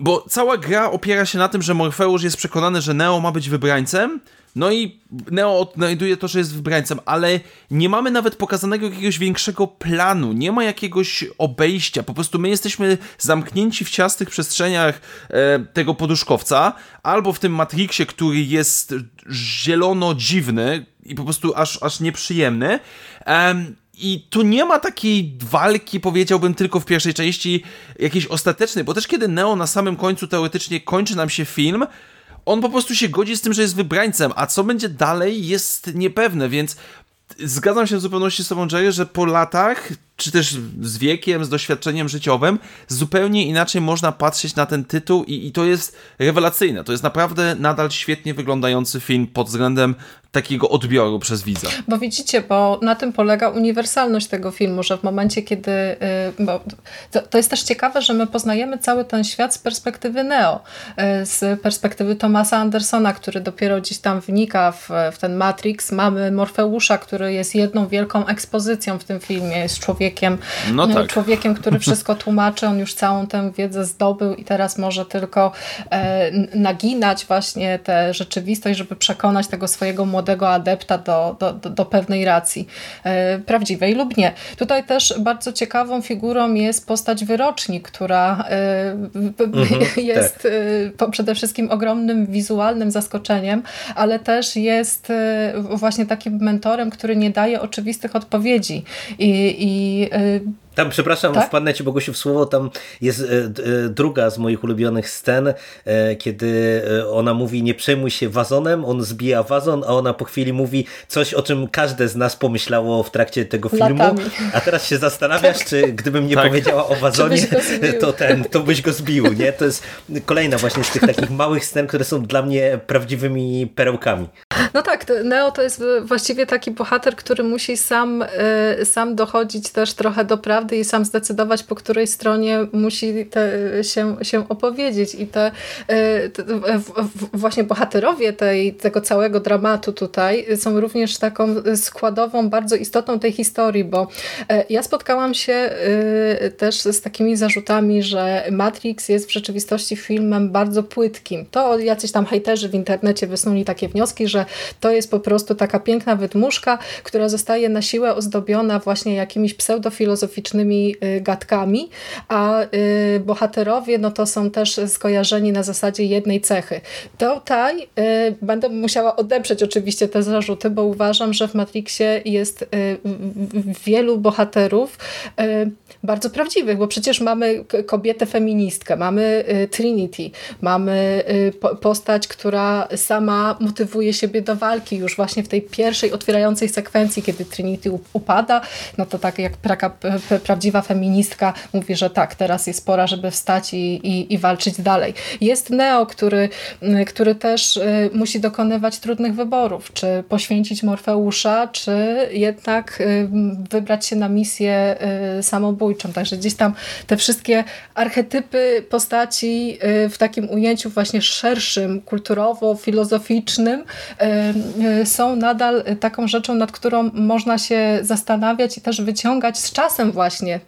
bo cała gra opiera się na tym, że Morfeusz jest przekonany, że Neo ma być wybrańcem, no i Neo odnajduje to, że jest wybrańcem, ale nie mamy nawet pokazanego jakiegoś większego planu, nie ma jakiegoś obejścia, po prostu my jesteśmy zamknięci w ciasnych przestrzeniach tego poduszkowca, albo w tym Matrixie, który jest zielono-dziwny i po prostu aż nieprzyjemny, i tu nie ma takiej walki, powiedziałbym, tylko w pierwszej części jakiejś ostatecznej, bo też kiedy Neo na samym końcu teoretycznie kończy nam się film, On po prostu się godzi z tym, że jest wybrańcem, a co będzie dalej jest niepewne, więc zgadzam się w zupełności z tobą, Jerry, że po latach, czy też z wiekiem, z doświadczeniem życiowym, zupełnie inaczej można patrzeć na ten tytuł i to jest rewelacyjne. To jest naprawdę nadal świetnie wyglądający film pod względem takiego odbioru przez widza. Bo widzicie, bo na tym polega uniwersalność tego filmu, że w momencie, kiedy... to jest też ciekawe, że my poznajemy cały ten świat z perspektywy Neo, z perspektywy Thomasa Andersona, który dopiero gdzieś tam wnika w ten Matrix. Mamy Morfeusza, który jest jedną wielką ekspozycją w tym filmie, jest człowiekiem, który wszystko tłumaczy, on już całą tę wiedzę zdobył i teraz może tylko naginać właśnie tę rzeczywistość, żeby przekonać tego swojego młodego adepta do pewnej racji, prawdziwej lub nie. Tutaj też bardzo ciekawą figurą jest postać wyroczni, która jest przede wszystkim ogromnym wizualnym zaskoczeniem, ale też jest właśnie takim mentorem, który nie daje oczywistych odpowiedzi i tam, przepraszam, tak? Wpadnę ci, Bogusiu, w słowo, tam jest druga z moich ulubionych scen, kiedy ona mówi: nie przejmuj się wazonem, on zbija wazon, a ona po chwili mówi coś, o czym każde z nas pomyślało w trakcie tego filmu. Latami. A teraz się zastanawiasz, tak. Czy gdybym nie powiedziała o wazonie, to byś go zbił, nie? To jest kolejna właśnie z tych takich małych scen, które są dla mnie prawdziwymi perełkami. No tak, Neo to jest właściwie taki bohater, który musi sam dochodzić też trochę do prawa i sam zdecydować, po której stronie musi się opowiedzieć. I właśnie bohaterowie tego całego dramatu tutaj są również taką składową, bardzo istotną tej historii, bo ja spotkałam się też z takimi zarzutami, że Matrix jest w rzeczywistości filmem bardzo płytkim. To jacyś tam hejterzy w internecie wysunęli takie wnioski, że to jest po prostu taka piękna wydmuszka, która zostaje na siłę ozdobiona właśnie jakimiś pseudofilozoficznymi gadkami, a bohaterowie no to są też skojarzeni na zasadzie jednej cechy. Tutaj będę musiała odeprzeć oczywiście te zarzuty, bo uważam, że w Matrixie jest wielu bohaterów bardzo prawdziwych, bo przecież mamy kobietę feministkę, mamy Trinity, mamy postać, która sama motywuje siebie do walki już właśnie w tej pierwszej otwierającej sekwencji, kiedy Trinity upada, no to tak jak prawdziwa feministka mówi, że tak, teraz jest pora, żeby wstać i walczyć dalej. Jest Neo, który też musi dokonywać trudnych wyborów, czy poświęcić Morfeusza, czy jednak wybrać się na misję samobójczą. Także gdzieś tam te wszystkie archetypy postaci w takim ujęciu właśnie szerszym, kulturowo-filozoficznym są nadal taką rzeczą, nad którą można się zastanawiać i też wyciągać z czasem właśnie.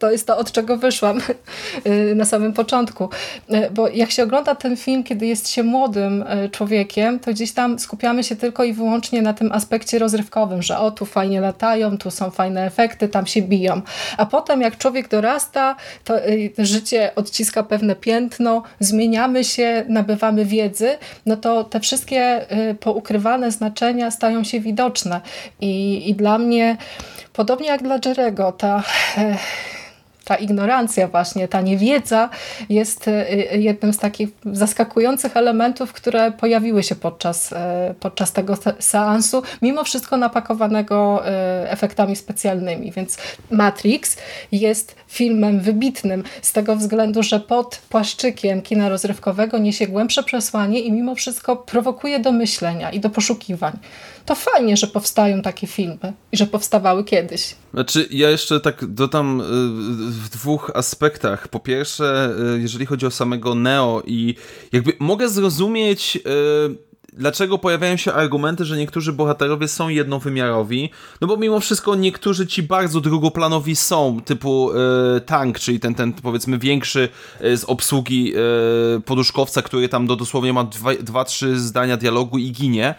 To jest to, od czego wyszłam na samym początku. Bo jak się ogląda ten film, kiedy jest się młodym człowiekiem, to gdzieś tam skupiamy się tylko i wyłącznie na tym aspekcie rozrywkowym, że o, tu fajnie latają, tu są fajne efekty, tam się biją. A potem jak człowiek dorasta, to życie odciska pewne piętno, zmieniamy się, nabywamy wiedzy, no to te wszystkie poukrywane znaczenia stają się widoczne. I dla mnie, podobnie jak dla Jerry'ego, ta ignorancja właśnie, ta niewiedza jest jednym z takich zaskakujących elementów, które pojawiły się podczas tego seansu, mimo wszystko napakowanego efektami specjalnymi. Więc Matrix jest filmem wybitnym z tego względu, że pod płaszczykiem kina rozrywkowego niesie głębsze przesłanie i mimo wszystko prowokuje do myślenia i do poszukiwań. To fajnie, że powstają takie filmy i że powstawały kiedyś. Znaczy, ja jeszcze tak dodam w dwóch aspektach. Po pierwsze, jeżeli chodzi o samego Neo i jakby mogę zrozumieć... Dlaczego pojawiają się argumenty, że niektórzy bohaterowie są jednowymiarowi? No bo mimo wszystko niektórzy ci bardzo drugoplanowi są, typu tank, czyli ten powiedzmy większy z obsługi poduszkowca, który tam dosłownie ma 2-3 zdania dialogu i ginie,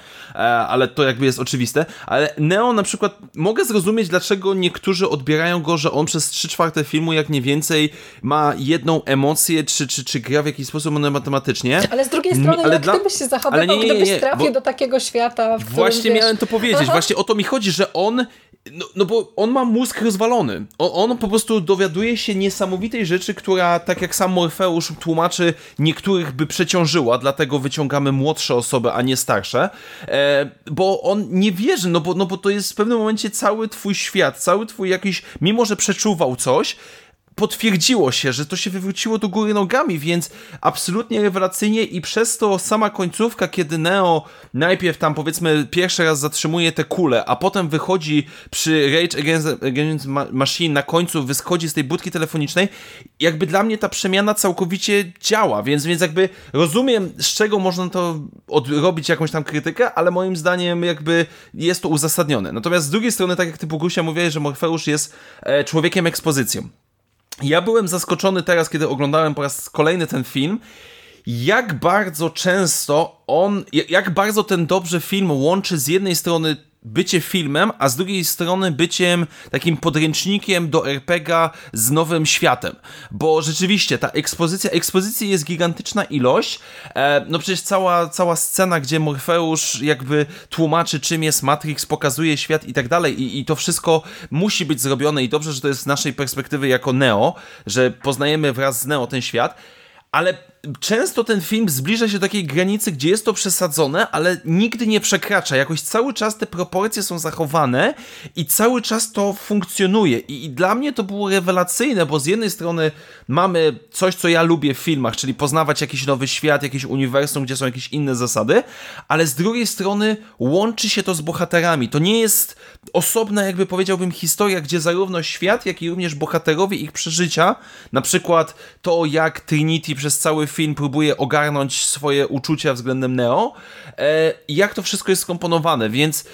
ale to jakby jest oczywiste. Ale Neo na przykład, mogę zrozumieć, dlaczego niektórzy odbierają go, że on przez 3/4 filmu, jak nie więcej, ma jedną emocję, czy gra w jakiś sposób matematycznie. Ale z drugiej strony, gdyby się zachowywał, gdybyś trafił do takiego świata, w którym, właśnie miałem to powiedzieć. Właśnie o to mi chodzi, że on No bo on ma mózg rozwalony. On po prostu dowiaduje się niesamowitej rzeczy, która, tak jak sam Morfeusz tłumaczy, niektórych by przeciążyła, dlatego wyciągamy młodsze osoby, a nie starsze. Bo on nie wierzy, no bo to jest w pewnym momencie cały twój świat, cały twój jakiś, mimo że przeczuwał coś, potwierdziło się, że to się wywróciło do góry nogami, więc absolutnie rewelacyjnie i przez to sama końcówka, kiedy Neo najpierw tam powiedzmy pierwszy raz zatrzymuje te kule, a potem wychodzi przy Rage Against Machine na końcu, wyschodzi z tej budki telefonicznej, jakby dla mnie ta przemiana całkowicie działa, więc jakby rozumiem, z czego można to odrobić jakąś tam krytykę, ale moim zdaniem jakby jest to uzasadnione. Natomiast z drugiej strony, tak jak ty, Bogusia, mówiłeś, że Morfeusz jest człowiekiem ekspozycją. Ja byłem zaskoczony teraz, kiedy oglądałem po raz kolejny ten film, jak bardzo często on, jak bardzo ten dobrze film łączy z jednej strony bycie filmem, a z drugiej strony byciem takim podręcznikiem do RPGa z nowym światem. Bo rzeczywiście ta ekspozycji jest gigantyczna ilość. No przecież cała scena, gdzie Morfeusz jakby tłumaczy, czym jest Matrix, pokazuje świat i tak dalej. I to wszystko musi być zrobione i dobrze, że to jest z naszej perspektywy jako Neo, że poznajemy wraz z Neo ten świat. Ale często ten film zbliża się do takiej granicy, gdzie jest to przesadzone, ale nigdy nie przekracza. Jakoś cały czas te proporcje są zachowane i cały czas to funkcjonuje. I dla mnie to było rewelacyjne, bo z jednej strony mamy coś, co ja lubię w filmach, czyli poznawać jakiś nowy świat, jakieś uniwersum, gdzie są jakieś inne zasady, ale z drugiej strony łączy się to z bohaterami. To nie jest osobna, jakby powiedziałbym, historia, gdzie zarówno świat, jak i również bohaterowie, ich przeżycia, na przykład to, jak Trinity przez cały film próbuje ogarnąć swoje uczucia względem Neo, jak to wszystko jest skomponowane, więc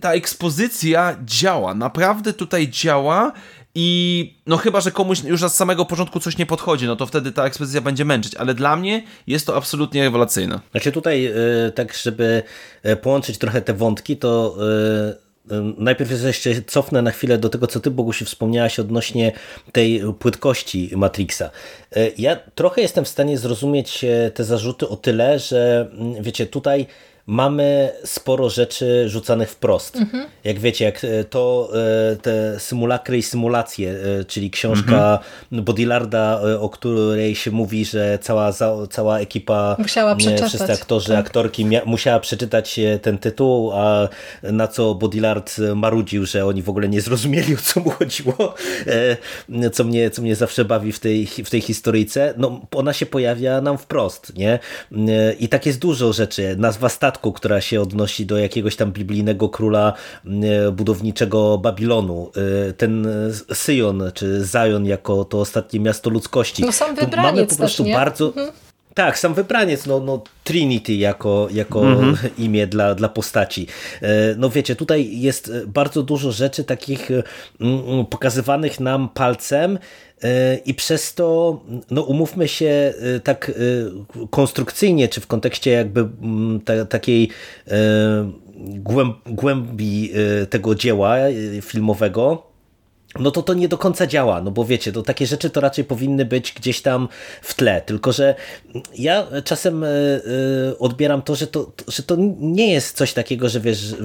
ta ekspozycja działa, naprawdę tutaj działa i no chyba, że komuś już od samego początku coś nie podchodzi, no to wtedy ta ekspozycja będzie męczyć, ale dla mnie jest to absolutnie rewelacyjne. Znaczy tutaj tak, żeby połączyć trochę te wątki, to najpierw jeszcze cofnę na chwilę do tego, co ty, Bogusiu, wspomniałaś odnośnie tej płytkości Matrixa. Ja trochę jestem w stanie zrozumieć te zarzuty o tyle, że wiecie, tutaj mamy sporo rzeczy rzucanych wprost. Mhm. Jak wiecie, jak to te symulakry i symulacje, czyli książka Bodylarda, o której się mówi, że cała ekipa, wszyscy aktorzy, aktorki musiała przeczytać ten tytuł, a na co Bodylard marudził, że oni w ogóle nie zrozumieli, o co mu chodziło, co mnie zawsze bawi w tej historyjce. No, ona się pojawia nam wprost, nie? I tak jest dużo rzeczy. Nazwa statku, która się odnosi do jakiegoś tam biblijnego króla budowniczego Babilonu. Ten Syjon, czy Zion jako to ostatnie miasto ludzkości. No sam wybraniec, mamy po prostu też, bardzo. Mhm. Tak, sam wybraniec, no Trinity jako imię dla postaci. No wiecie, tutaj jest bardzo dużo rzeczy takich pokazywanych nam palcem i przez to, no umówmy się, tak konstrukcyjnie, czy w kontekście jakby takiej głębi tego dzieła filmowego, no to nie do końca działa, no bo wiecie, to takie rzeczy to raczej powinny być gdzieś tam w tle, tylko że ja czasem odbieram to, że to nie jest coś takiego,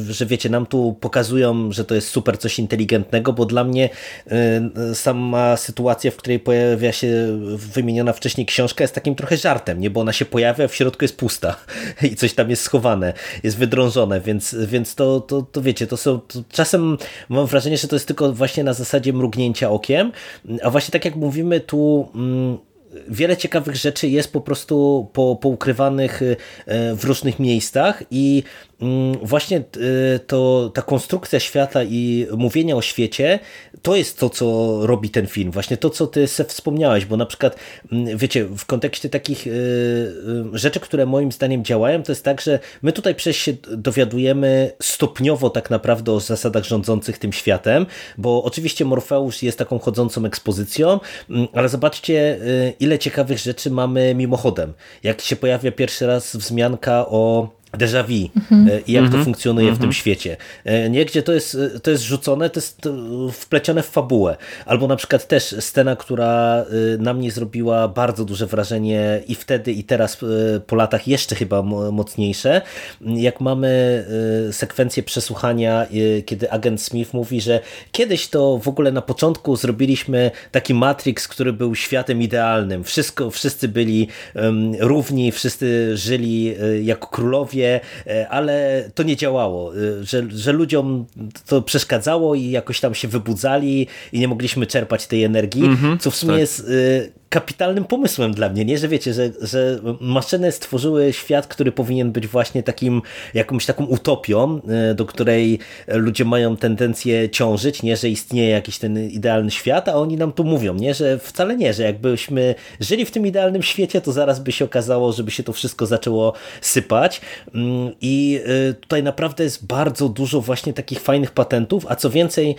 że wiecie, nam tu pokazują, że to jest super coś inteligentnego, bo dla mnie sama sytuacja, w której pojawia się wymieniona wcześniej książka, jest takim trochę żartem, nie, bo ona się pojawia, w środku jest pusta i coś tam jest schowane, jest wydrążone, więc to wiecie, czasem mam wrażenie, że to jest tylko właśnie na zasadzie mrugnięcia okiem, a właśnie tak jak mówimy, tu wiele ciekawych rzeczy jest po prostu poukrywanych w różnych miejscach i właśnie ta konstrukcja świata i mówienia o świecie, to jest to, co robi ten film. Właśnie to, co ty, Seth, wspomniałeś, bo na przykład, wiecie, w kontekście takich rzeczy, które moim zdaniem działają, to jest tak, że my tutaj przecież się dowiadujemy stopniowo tak naprawdę o zasadach rządzących tym światem, bo oczywiście Morfeusz jest taką chodzącą ekspozycją, ale zobaczcie, ile ciekawych rzeczy mamy mimochodem. Jak się pojawia pierwszy raz wzmianka o déjà vu i jak to funkcjonuje w tym świecie. Nie, gdzie to jest rzucone, to jest wplecione w fabułę. Albo na przykład też scena, która na mnie zrobiła bardzo duże wrażenie i wtedy, i teraz po latach jeszcze chyba mocniejsze. Jak mamy sekwencję przesłuchania, kiedy agent Smith mówi, że kiedyś to w ogóle na początku zrobiliśmy taki Matrix, który był światem idealnym. Wszyscy byli równi, wszyscy żyli jako królowie, ale to nie działało, że ludziom to przeszkadzało i jakoś tam się wybudzali i nie mogliśmy czerpać tej energii, co w sumie jest kapitalnym pomysłem dla mnie, nie? Że wiecie, że maszyny stworzyły świat, który powinien być właśnie takim, jakąś taką utopią, do której ludzie mają tendencję ciążyć, nie? Że istnieje jakiś ten idealny świat, a oni nam tu mówią, nie? Że wcale nie, że jakbyśmy żyli w tym idealnym świecie, to zaraz by się okazało, żeby się to wszystko zaczęło sypać. I tutaj naprawdę jest bardzo dużo właśnie takich fajnych patentów, a co więcej,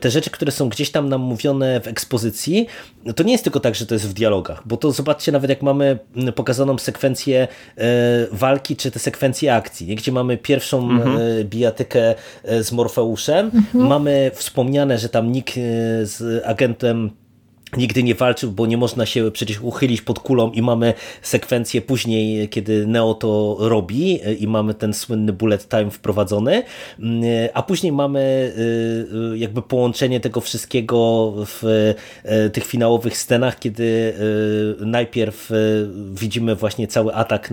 te rzeczy, które są gdzieś tam nam mówione w ekspozycji, to nie jest tylko tak, że to jest w dialogach, bo to zobaczcie, nawet jak mamy pokazaną sekwencję walki, czy te sekwencje akcji, gdzie mamy pierwszą bijatykę z Morfeuszem, mamy wspomniane, że tam nikt z agentem nigdy nie walczył, bo nie można się przecież uchylić pod kulą i mamy sekwencję później, kiedy Neo to robi i mamy ten słynny bullet time wprowadzony, a później mamy jakby połączenie tego wszystkiego w tych finałowych scenach, kiedy najpierw widzimy właśnie cały atak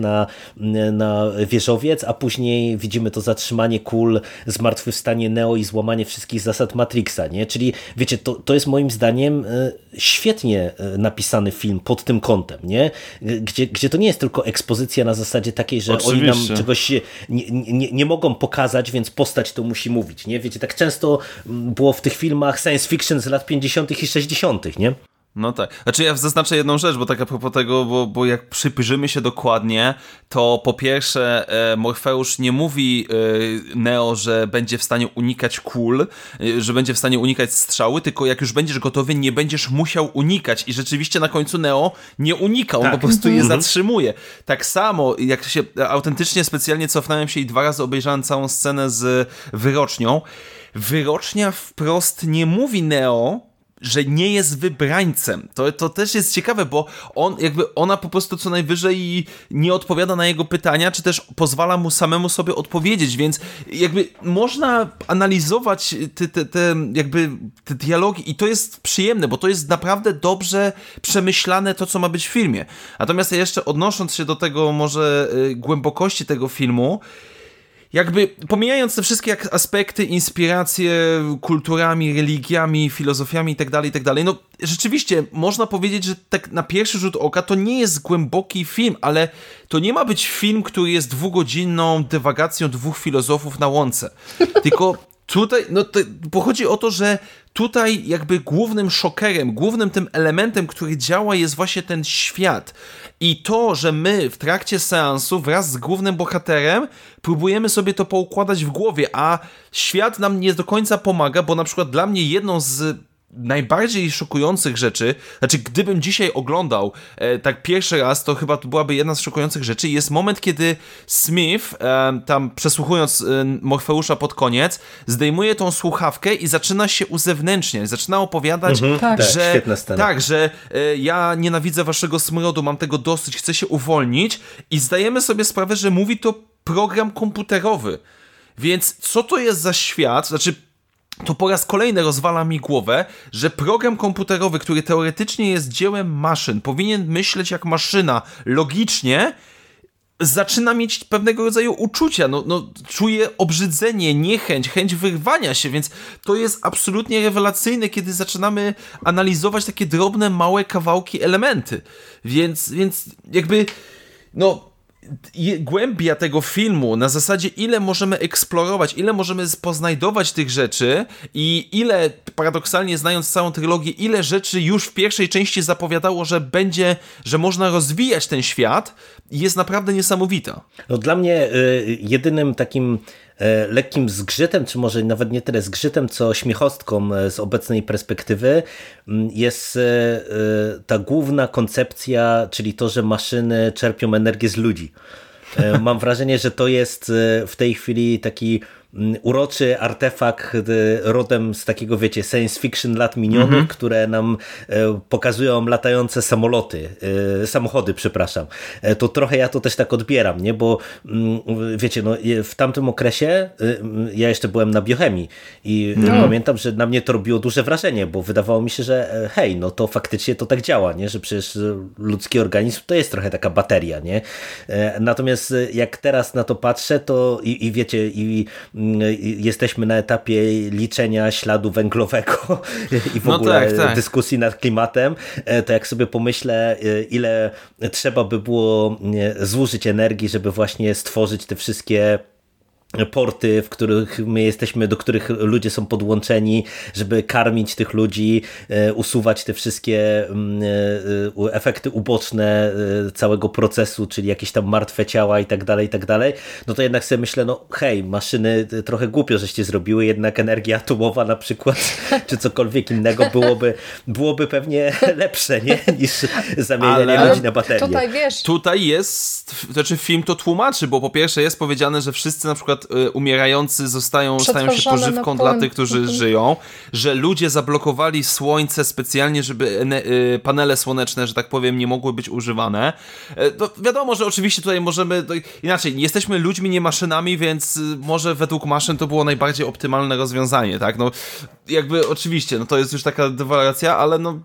na wieżowiec, a później widzimy to zatrzymanie kul, zmartwychwstanie Neo i złamanie wszystkich zasad Matrixa, nie? Czyli wiecie, to jest moim zdaniem świetnie napisany film pod tym kątem, nie? Gdzie to nie jest tylko ekspozycja na zasadzie takiej, że oczywiście, oni nam czegoś nie mogą pokazać, więc postać to musi mówić, nie? Wiecie, tak często było w tych filmach science fiction z lat 50. i 60., nie? No tak. Znaczy ja zaznaczę jedną rzecz, bo tak a propos tego, bo jak przyjrzymy się dokładnie, to po pierwsze Morfeusz nie mówi Neo, że będzie w stanie unikać kul, że będzie w stanie unikać strzały, tylko jak już będziesz gotowy, nie będziesz musiał unikać. I rzeczywiście na końcu Neo nie unika, on tak po prostu je zatrzymuje. Tak samo, jak się autentycznie specjalnie cofnąłem się i dwa razy obejrzałem całą scenę z wyrocznią. Wyrocznia wprost nie mówi Neo, że nie jest wybrańcem. To też jest ciekawe, bo on jakby ona po prostu co najwyżej nie odpowiada na jego pytania, czy też pozwala mu samemu sobie odpowiedzieć, więc jakby można analizować te dialogi i to jest przyjemne, bo to jest naprawdę dobrze przemyślane to, co ma być w filmie. Natomiast jeszcze odnosząc się do tego może głębokości tego filmu, jakby pomijając te wszystkie aspekty, inspiracje kulturami, religiami, filozofiami itd., no rzeczywiście można powiedzieć, że tak na pierwszy rzut oka to nie jest głęboki film, ale to nie ma być film, który jest dwugodzinną dywagacją dwóch filozofów na łące. Tylko tutaj, bo chodzi o to, że tutaj jakby głównym szokerem, głównym tym elementem, który działa, jest właśnie ten świat. I to, że my w trakcie seansu wraz z głównym bohaterem próbujemy sobie to poukładać w głowie, a świat nam nie do końca pomaga, bo na przykład dla mnie jedną z najbardziej szokujących rzeczy, znaczy gdybym dzisiaj oglądał tak pierwszy raz, to chyba to byłaby jedna z szokujących rzeczy, jest moment, kiedy Smith, tam przesłuchując Morfeusza pod koniec, zdejmuje tą słuchawkę i zaczyna się uzewnętrzniać, zaczyna opowiadać, że ja nienawidzę waszego smrodu, mam tego dosyć, chcę się uwolnić i zdajemy sobie sprawę, że mówi to program komputerowy. Więc co to jest za świat, znaczy to po raz kolejny rozwala mi głowę, że program komputerowy, który teoretycznie jest dziełem maszyn, powinien myśleć jak maszyna, logicznie, zaczyna mieć pewnego rodzaju uczucia, czuję obrzydzenie, niechęć, chęć wyrwania się, więc to jest absolutnie rewelacyjne, kiedy zaczynamy analizować takie drobne, małe kawałki, elementy, więc jakby, głębia tego filmu na zasadzie ile możemy eksplorować, ile możemy poznajdować tych rzeczy i ile, paradoksalnie znając całą trylogię, ile rzeczy już w pierwszej części zapowiadało, że będzie, że można rozwijać ten świat, jest naprawdę niesamowita. Dla mnie jedynym takim lekkim zgrzytem, czy może nawet nie tyle zgrzytem, co śmiechostką z obecnej perspektywy jest ta główna koncepcja, czyli to, że maszyny czerpią energię z ludzi. Mam wrażenie, że to jest w tej chwili taki uroczy artefakt rodem z takiego, wiecie, science fiction lat minionych, które nam pokazują latające samochody. To trochę ja to też tak odbieram, nie? Bo wiecie, no, w tamtym okresie ja jeszcze byłem na biochemii i pamiętam, że na mnie to robiło duże wrażenie, bo wydawało mi się, że hej, no to faktycznie to tak działa, nie? Że przecież ludzki organizm to jest trochę taka bateria, nie? Natomiast jak teraz na to patrzę, to i wiecie, i jesteśmy na etapie liczenia śladu węglowego i w ogóle dyskusji nad klimatem, to jak sobie pomyślę, ile trzeba by było zużyć energii, żeby właśnie stworzyć te wszystkie porty, w których my jesteśmy, do których ludzie są podłączeni, żeby karmić tych ludzi, usuwać te wszystkie efekty uboczne całego procesu, czyli jakieś tam martwe ciała i tak dalej, no to jednak sobie myślę, no hej, maszyny trochę głupio żeście zrobiły, jednak energia atomowa na przykład, czy cokolwiek innego byłoby pewnie lepsze, nie? Niż zamienianie ludzi na baterie. Tutaj, wiesz. Tutaj jest, znaczy film to tłumaczy, bo po pierwsze jest powiedziane, że wszyscy na przykład umierający stają się pożywką dla tych, którzy żyją, że ludzie zablokowali słońce specjalnie, żeby panele słoneczne, że tak powiem, nie mogły być używane. To wiadomo, że oczywiście tutaj możemy, inaczej, jesteśmy ludźmi, nie maszynami, więc może według maszyn to było najbardziej optymalne rozwiązanie, tak? No jakby oczywiście, no to jest już taka dywagacja, ale no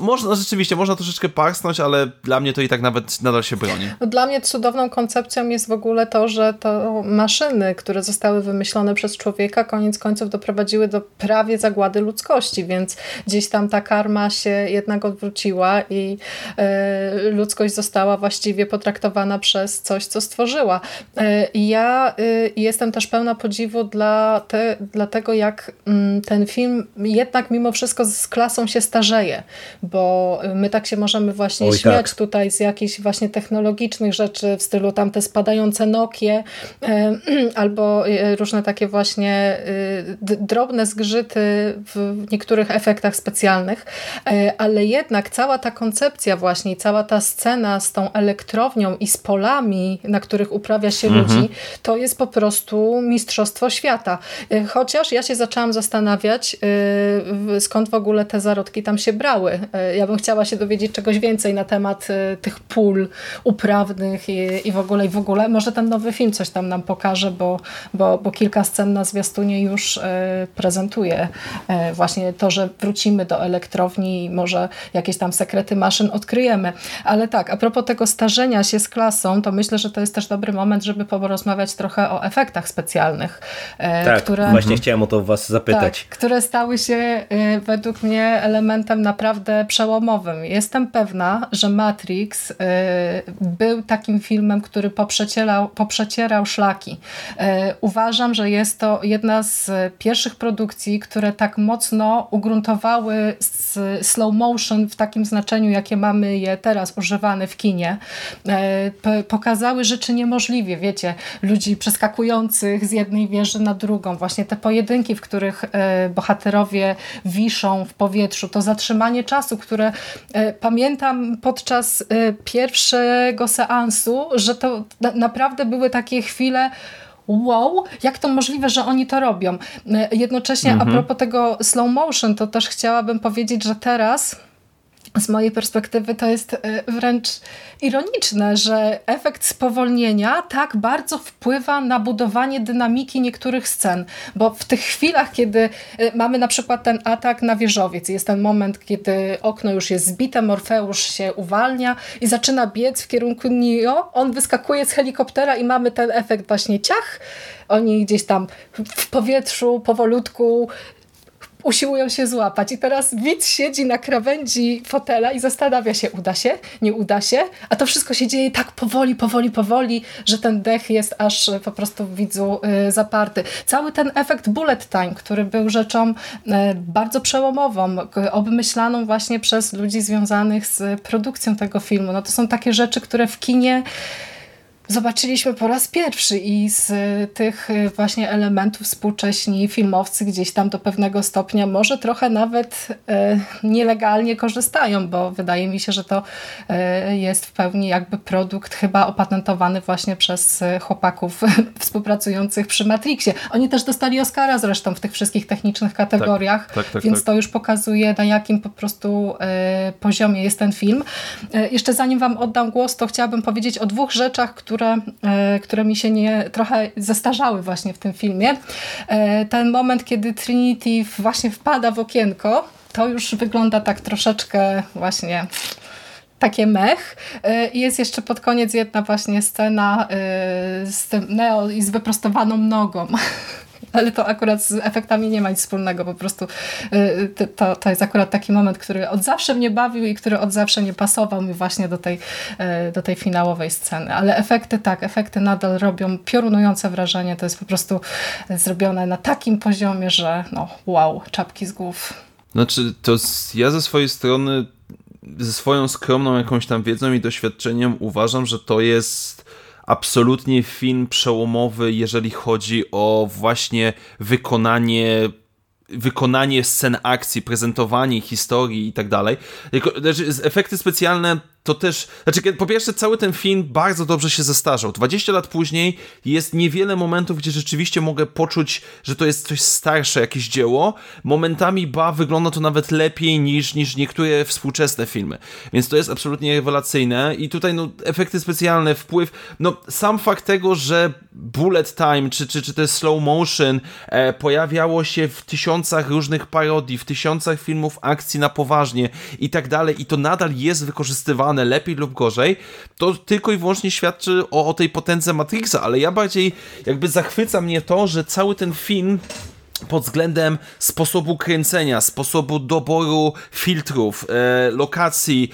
można rzeczywiście, można troszeczkę parsnąć, ale dla mnie to i tak nawet nadal się broni. Dla mnie cudowną koncepcją jest w ogóle to, że to maszyny, które zostały wymyślone przez człowieka, koniec końców doprowadziły do prawie zagłady ludzkości, więc gdzieś tam ta karma się jednak odwróciła i ludzkość została właściwie potraktowana przez coś, co stworzyła. Ja jestem też pełna podziwu dla tego, jak ten film jednak mimo wszystko z klasą się starzeje, bo my tak się możemy właśnie śmiać tutaj z jakichś właśnie technologicznych rzeczy w stylu tamte spadające Nokie, albo różne takie właśnie drobne zgrzyty w niektórych efektach specjalnych, ale jednak cała ta koncepcja właśnie, cała ta scena z tą elektrownią i z polami, na których uprawia się ludzi, to jest po prostu mistrzostwo świata. Chociaż ja się zaczęłam zastanawiać, skąd w ogóle te zarodki tam się brały. Ja bym chciała się dowiedzieć czegoś więcej na temat tych pól uprawnych i w ogóle, i w ogóle. Może ten nowy film coś tam nam pokaże, bo kilka scen na zwiastunie już prezentuje właśnie to, że wrócimy do elektrowni i może jakieś tam sekrety maszyn odkryjemy. Ale tak, a propos tego starzenia się z klasą, to myślę, że to jest też dobry moment, żeby porozmawiać trochę o efektach specjalnych. Które, właśnie chciałem o to was zapytać. Tak, które stały się według mnie elementem naprawdę przełomowym. Jestem pewna, że Matrix był takim filmem, który poprzecierał szlaki. Uważam, że jest to jedna z pierwszych produkcji, które tak mocno ugruntowały slow motion w takim znaczeniu, jakie mamy je teraz używane w kinie. Pokazały rzeczy niemożliwie, wiecie, ludzi przeskakujących z jednej wieży na drugą. Właśnie te pojedynki, w których bohaterowie wiszą w powietrzu. To zatrzymanie czasu, które pamiętam podczas pierwszego seansu, że to naprawdę były takie chwile, wow, jak to możliwe, że oni to robią. Jednocześnie a propos tego slow motion, to też chciałabym powiedzieć, że teraz z mojej perspektywy to jest wręcz ironiczne, że efekt spowolnienia tak bardzo wpływa na budowanie dynamiki niektórych scen, bo w tych chwilach, kiedy mamy na przykład ten atak na wieżowiec, jest ten moment, kiedy okno już jest zbite, Morfeusz się uwalnia i zaczyna biec w kierunku Neo, on wyskakuje z helikoptera i mamy ten efekt właśnie ciach, oni gdzieś tam w powietrzu powolutku usiłują się złapać i teraz widz siedzi na krawędzi fotela i zastanawia się, uda się, nie uda się, a to wszystko się dzieje tak powoli, że ten dech jest aż po prostu w widzu zaparty. Cały ten efekt bullet time, który był rzeczą bardzo przełomową, obmyślaną właśnie przez ludzi związanych z produkcją tego filmu, no to są takie rzeczy, które w kinie zobaczyliśmy po raz pierwszy i z tych właśnie elementów współcześni filmowcy gdzieś tam do pewnego stopnia może trochę nawet nielegalnie korzystają, bo wydaje mi się, że to jest w pełni jakby produkt chyba opatentowany właśnie przez chłopaków współpracujących przy Matrixie. Oni też dostali Oscara zresztą w tych wszystkich technicznych kategoriach, tak, więc to już pokazuje, na jakim po prostu poziomie jest ten film. Jeszcze zanim wam oddam głos, to chciałabym powiedzieć o dwóch rzeczach, które mi się trochę zestarzały właśnie w tym filmie. Ten moment, kiedy Trinity właśnie wpada w okienko, to już wygląda tak troszeczkę właśnie takie mech. I jest jeszcze pod koniec jedna właśnie scena z tym Neo i z wyprostowaną nogą. Ale to akurat z efektami nie ma nic wspólnego, po prostu to jest akurat taki moment, który od zawsze mnie bawił i który od zawsze nie pasował mi właśnie do tej finałowej sceny. Ale efekty nadal robią piorunujące wrażenie, to jest po prostu zrobione na takim poziomie, że no wow, czapki z głów. Znaczy to ja ze swojej strony, ze swoją skromną jakąś tam wiedzą i doświadczeniem uważam, że to jest absolutnie film przełomowy, jeżeli chodzi o właśnie wykonanie scen akcji, prezentowanie historii i tak dalej. Efekty specjalne to też... Znaczy, po pierwsze, cały ten film bardzo dobrze się zestarzał. 20 lat później jest niewiele momentów, gdzie rzeczywiście mogę poczuć, że to jest coś starsze, jakieś dzieło. Momentami, wygląda to nawet lepiej niż niektóre współczesne filmy. Więc to jest absolutnie rewelacyjne. I tutaj efekty specjalne, wpływ... sam fakt tego, że bullet time, czy to jest slow motion, pojawiało się w tysiącach różnych parodii, w tysiącach filmów akcji na poważnie i tak dalej. I to nadal jest wykorzystywane lepiej lub gorzej, to tylko i wyłącznie świadczy o tej potędze Matrixa, ale ja bardziej jakby zachwyca mnie to, że cały ten film pod względem sposobu kręcenia, sposobu doboru filtrów, lokacji,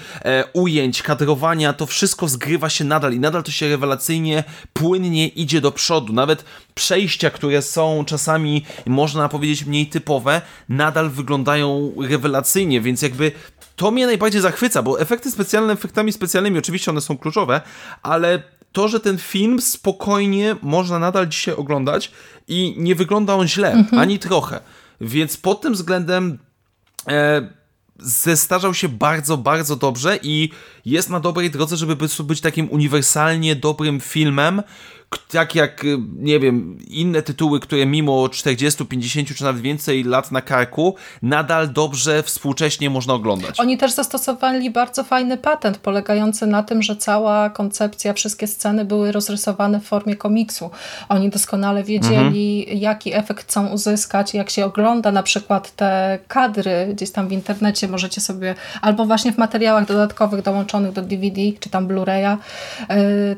ujęć, kadrowania, to wszystko zgrywa się nadal i nadal to się rewelacyjnie, płynnie idzie do przodu. Nawet przejścia, które są czasami, można powiedzieć, mniej typowe, nadal wyglądają rewelacyjnie, więc jakby to mnie najbardziej zachwyca, bo efekty specjalne efektami specjalnymi, oczywiście one są kluczowe, ale to, że ten film spokojnie można nadal dzisiaj oglądać i nie wygląda on źle, ani trochę. Więc pod tym względem zestarzał się bardzo, bardzo dobrze i jest na dobrej drodze, żeby być takim uniwersalnie dobrym filmem, tak jak, nie wiem, inne tytuły, które mimo 40, 50 czy nawet więcej lat na karku nadal dobrze współcześnie można oglądać. Oni też zastosowali bardzo fajny patent polegający na tym, że cała koncepcja, wszystkie sceny były rozrysowane w formie komiksu. Oni doskonale wiedzieli, jaki efekt chcą uzyskać, jak się ogląda na przykład te kadry gdzieś tam w internecie możecie sobie, albo właśnie w materiałach dodatkowych dołączonych do DVD, czy tam Blu-raya,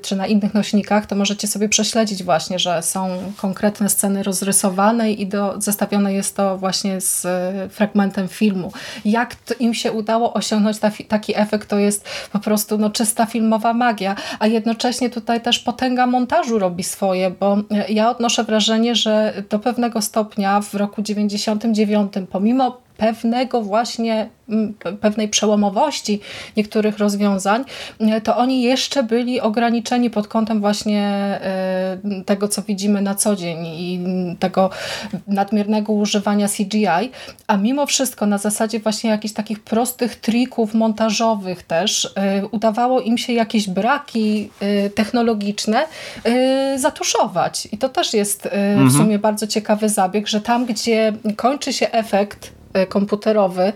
czy na innych nośnikach, to możecie sobie prześledzić właśnie, że są konkretne sceny rozrysowane i zestawione jest to właśnie z fragmentem filmu. Jak to im się udało osiągnąć taki efekt, to jest po prostu czysta filmowa magia, a jednocześnie tutaj też potęga montażu robi swoje, bo ja odnoszę wrażenie, że do pewnego stopnia w roku 99, pomimo pewnej przełomowości niektórych rozwiązań, to oni jeszcze byli ograniczeni pod kątem właśnie tego, co widzimy na co dzień i tego nadmiernego używania CGI, a mimo wszystko na zasadzie właśnie jakichś takich prostych trików montażowych też udawało im się jakieś braki technologiczne zatuszować. I to też jest w sumie bardzo ciekawy zabieg, że tam, gdzie kończy się efekt komputerowy,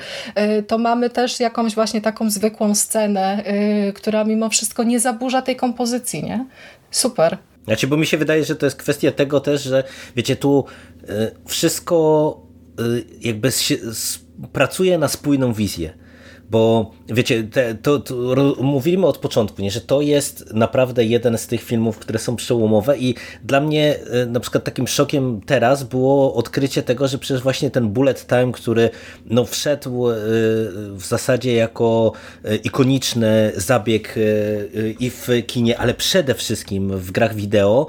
to mamy też jakąś właśnie taką zwykłą scenę, która mimo wszystko nie zaburza tej kompozycji, nie? Super. Znaczy, bo mi się wydaje, że to jest kwestia tego też, że wiecie, tu wszystko jakby pracuje na spójną wizję. Bo wiecie, mówiliśmy od początku, nie, że to jest naprawdę jeden z tych filmów, które są przełomowe i dla mnie na przykład takim szokiem teraz było odkrycie tego, że przecież właśnie ten bullet time, który wszedł w zasadzie jako ikoniczny zabieg i w kinie, ale przede wszystkim w grach wideo,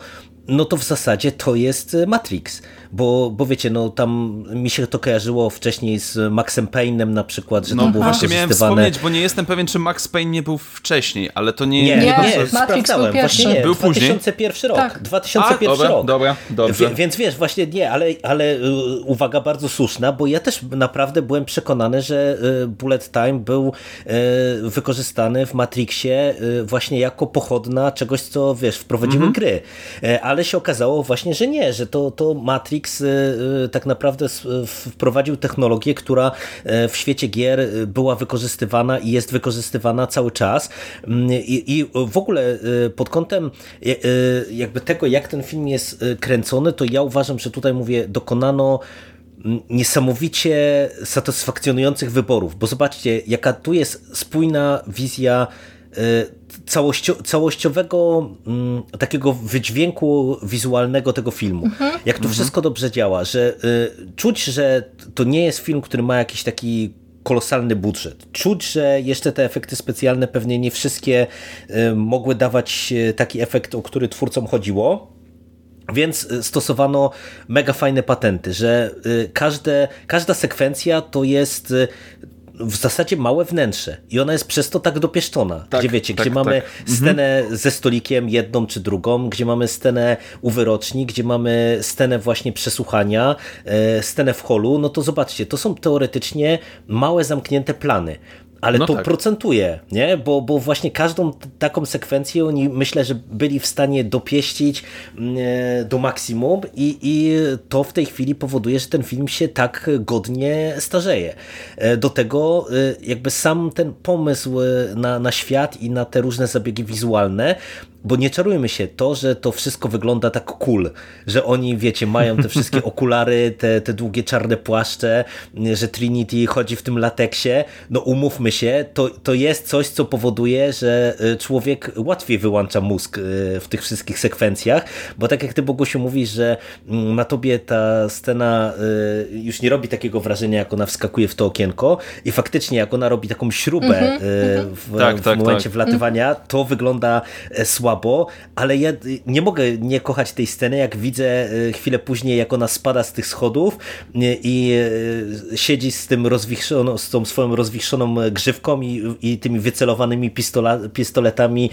no to w zasadzie to jest Matrix, bo wiecie, no tam mi się to kojarzyło wcześniej z Maxem Payne'em na przykład, że no, to było właśnie miałem wspomnieć, bo nie jestem pewien, czy Max Payne nie był wcześniej, ale to nie Matrix był pierwszy. Właśnie nie, był 2001 później. Rok, tak. 2001 dobra, rok. Dobra. Więc wiesz, właśnie nie, ale uwaga bardzo słuszna, bo ja też naprawdę byłem przekonany, że Bullet Time był wykorzystany w Matrixie właśnie jako pochodna czegoś, co wiesz, wprowadziły gry. Ale się okazało właśnie, że nie, że to Matrix tak naprawdę wprowadził technologię, która w świecie gier była wykorzystywana i jest wykorzystywana cały czas. I w ogóle pod kątem jakby tego, jak ten film jest kręcony, to ja uważam, że tutaj mówię, dokonano niesamowicie satysfakcjonujących wyborów, bo zobaczcie, jaka tu jest spójna wizja całościowego takiego wydźwięku wizualnego tego filmu. Jak to wszystko dobrze działa, że czuć, że to nie jest film, który ma jakiś taki kolosalny budżet. Czuć, że jeszcze te efekty specjalne pewnie nie wszystkie mogły dawać taki efekt, o który twórcom chodziło. Więc stosowano mega fajne patenty, że każda sekwencja to jest w zasadzie małe wnętrze i ona jest przez to tak dopieszczona, gdzie mamy scenę ze stolikiem jedną czy drugą, gdzie mamy scenę u wyroczni, gdzie mamy scenę właśnie przesłuchania, scenę w holu, no to zobaczcie, to są teoretycznie małe zamknięte plany. Ale no to tak procentuje, nie? Bo właśnie każdą taką sekwencję oni myślę, że byli w stanie dopieścić do maksimum i to w tej chwili powoduje, że ten film się tak godnie starzeje. Do tego jakby sam ten pomysł na świat i na te różne zabiegi wizualne, bo nie czarujmy się, to, że to wszystko wygląda tak cool, że oni, wiecie, mają te wszystkie okulary, te długie czarne płaszcze, że Trinity chodzi w tym lateksie, no umówmy się, to jest coś, co powoduje, że człowiek łatwiej wyłącza mózg w tych wszystkich sekwencjach, bo tak jak ty, Bogusiu, mówisz, że na tobie ta scena już nie robi takiego wrażenia, jak ona wskakuje w to okienko i faktycznie jak ona robi taką śrubę w momencie wlatywania, to wygląda słabo. Ale ja nie mogę nie kochać tej sceny, jak widzę chwilę później, jak ona spada z tych schodów i siedzi z tą swoją rozwichrzoną grzywką i tymi wycelowanymi pistoletami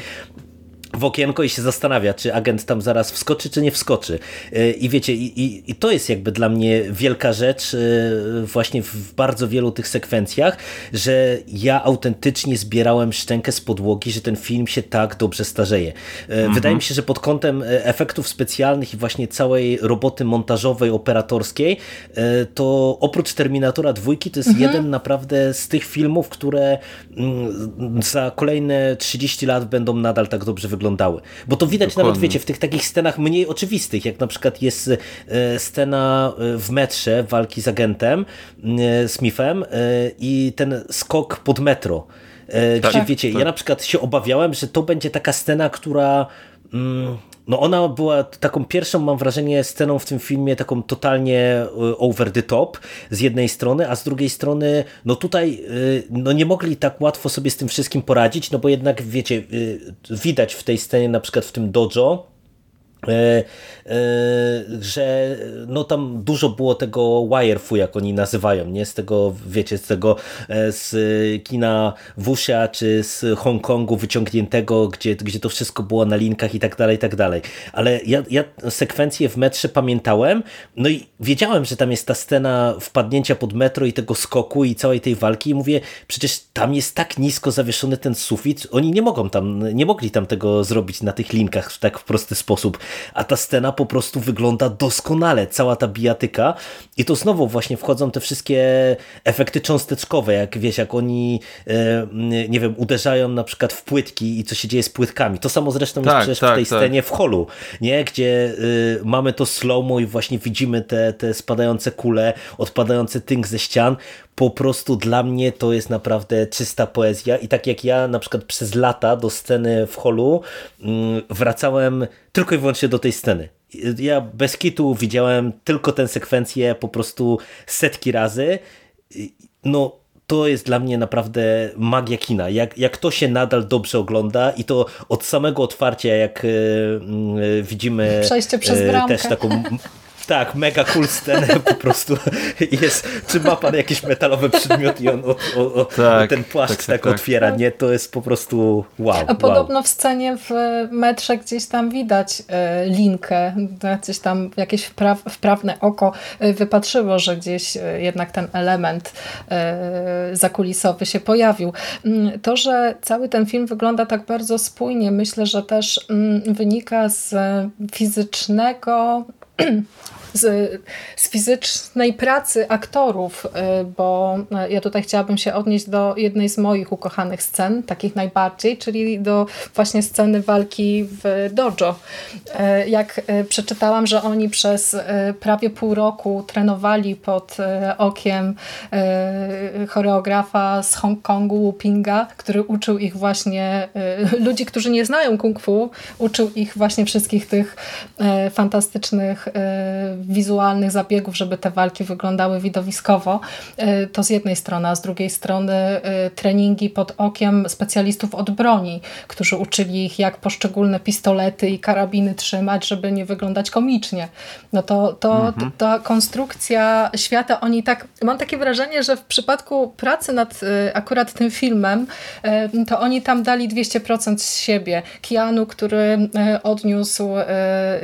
w okienko i się zastanawia, czy agent tam zaraz wskoczy, czy nie wskoczy. I wiecie, i to jest jakby dla mnie wielka rzecz właśnie w bardzo wielu tych sekwencjach, że ja autentycznie zbierałem szczękę z podłogi, że ten film się tak dobrze starzeje. Wydaje mi się, że pod kątem efektów specjalnych i właśnie całej roboty montażowej, operatorskiej, to oprócz Terminatora 2 to jest jeden naprawdę z tych filmów, które za kolejne 30 lat będą nadal tak dobrze wyglądały. Bo to widać nawet, wiecie, w tych takich scenach mniej oczywistych, jak na przykład jest scena w metrze walki z agentem Smithem i ten skok pod metro. Gdzie, wiecie, ja na przykład się obawiałem, że to będzie taka scena, która no ona była taką pierwszą, mam wrażenie, sceną w tym filmie taką totalnie over the top z jednej strony, a z drugiej strony no tutaj no nie mogli tak łatwo sobie z tym wszystkim poradzić, no bo jednak wiecie, widać w tej scenie na przykład w tym dojo, że no tam dużo było tego wirefu, jak oni nazywają, nie? Z tego, wiecie, z kina wuxia czy z Hongkongu wyciągniętego, gdzie to wszystko było na linkach i tak dalej. Ale ja sekwencję w metrze pamiętałem, no i wiedziałem, że tam jest ta scena wpadnięcia pod metro i tego skoku i całej tej walki i mówię, przecież tam jest tak nisko zawieszony ten sufit, oni nie mogli tam tego zrobić na tych linkach w tak prosty sposób. A ta scena po prostu wygląda doskonale, cała ta bijatyka i to znowu właśnie wchodzą te wszystkie efekty cząsteczkowe, jak wiesz, jak oni nie wiem, uderzają na przykład w płytki i co się dzieje z płytkami. To samo zresztą jest przecież w tej scenie w holu, nie? Gdzie mamy to slow-mo i właśnie widzimy te spadające kule, odpadający tynk ze ścian. Po prostu dla mnie to jest naprawdę czysta poezja i tak jak ja na przykład przez lata do sceny w holu wracałem tylko i wyłącznie do tej sceny. Ja bez kitu widziałem tylko tę sekwencję po prostu setki razy. No to jest dla mnie naprawdę magia kina. Jak to się nadal dobrze ogląda i to od samego otwarcia, jak widzimy przejście przez bramkę. Też taką... Tak, mega cool scenę po prostu jest, czy ma pan jakieś metalowe przedmioty i on tak, ten płaszcz tak otwiera, nie? To jest po prostu wow. A podobno wow. W scenie w metrze gdzieś tam widać linkę, gdzieś tam jakieś wprawne oko wypatrzyło, że gdzieś jednak ten element zakulisowy się pojawił. To, że cały ten film wygląda tak bardzo spójnie, myślę, że też wynika z fizycznego z fizycznej pracy aktorów, bo ja tutaj chciałabym się odnieść do jednej z moich ukochanych scen, takich najbardziej, czyli do właśnie sceny walki w dojo. Jak przeczytałam, że oni przez prawie pół roku trenowali pod okiem choreografa z Hongkongu, Wu Pinga, który uczył ich właśnie, ludzi, którzy nie znają kung fu, uczył ich właśnie wszystkich tych fantastycznych wizualnych zabiegów, żeby te walki wyglądały widowiskowo. To z jednej strony, a z drugiej strony treningi pod okiem specjalistów od broni, którzy uczyli ich, jak poszczególne pistolety i karabiny trzymać, żeby nie wyglądać komicznie. No to ta konstrukcja świata, oni tak, mam takie wrażenie, że w przypadku pracy nad akurat tym filmem, to oni tam dali 200% z siebie. Keanu, który odniósł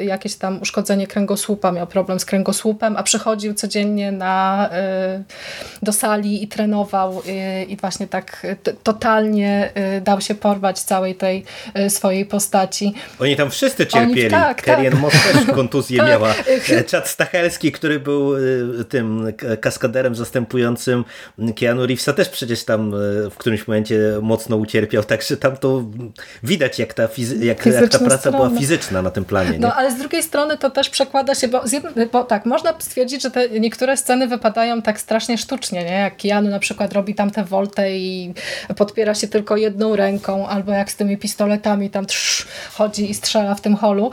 jakieś tam uszkodzenie kręgosłupa, miał problem z kręgosłupem, a przychodził codziennie do sali i trenował i właśnie tak totalnie dał się porwać całej tej swojej postaci. Oni tam wszyscy cierpieli. Carrie Ann Moss też kontuzję miała. Chad Stachelski, który był tym kaskaderem zastępującym Keanu Reevesa, też przecież tam w którymś momencie mocno ucierpiał, także tam to widać, jak ta praca była fizyczna na tym planie. Nie? No ale z drugiej strony to też przekłada się, bo tak, można stwierdzić, że te niektóre sceny wypadają tak strasznie sztucznie, nie? Jak Keanu na przykład robi tam tę woltę i podpiera się tylko jedną ręką, albo jak z tymi pistoletami tam chodzi i strzela w tym holu,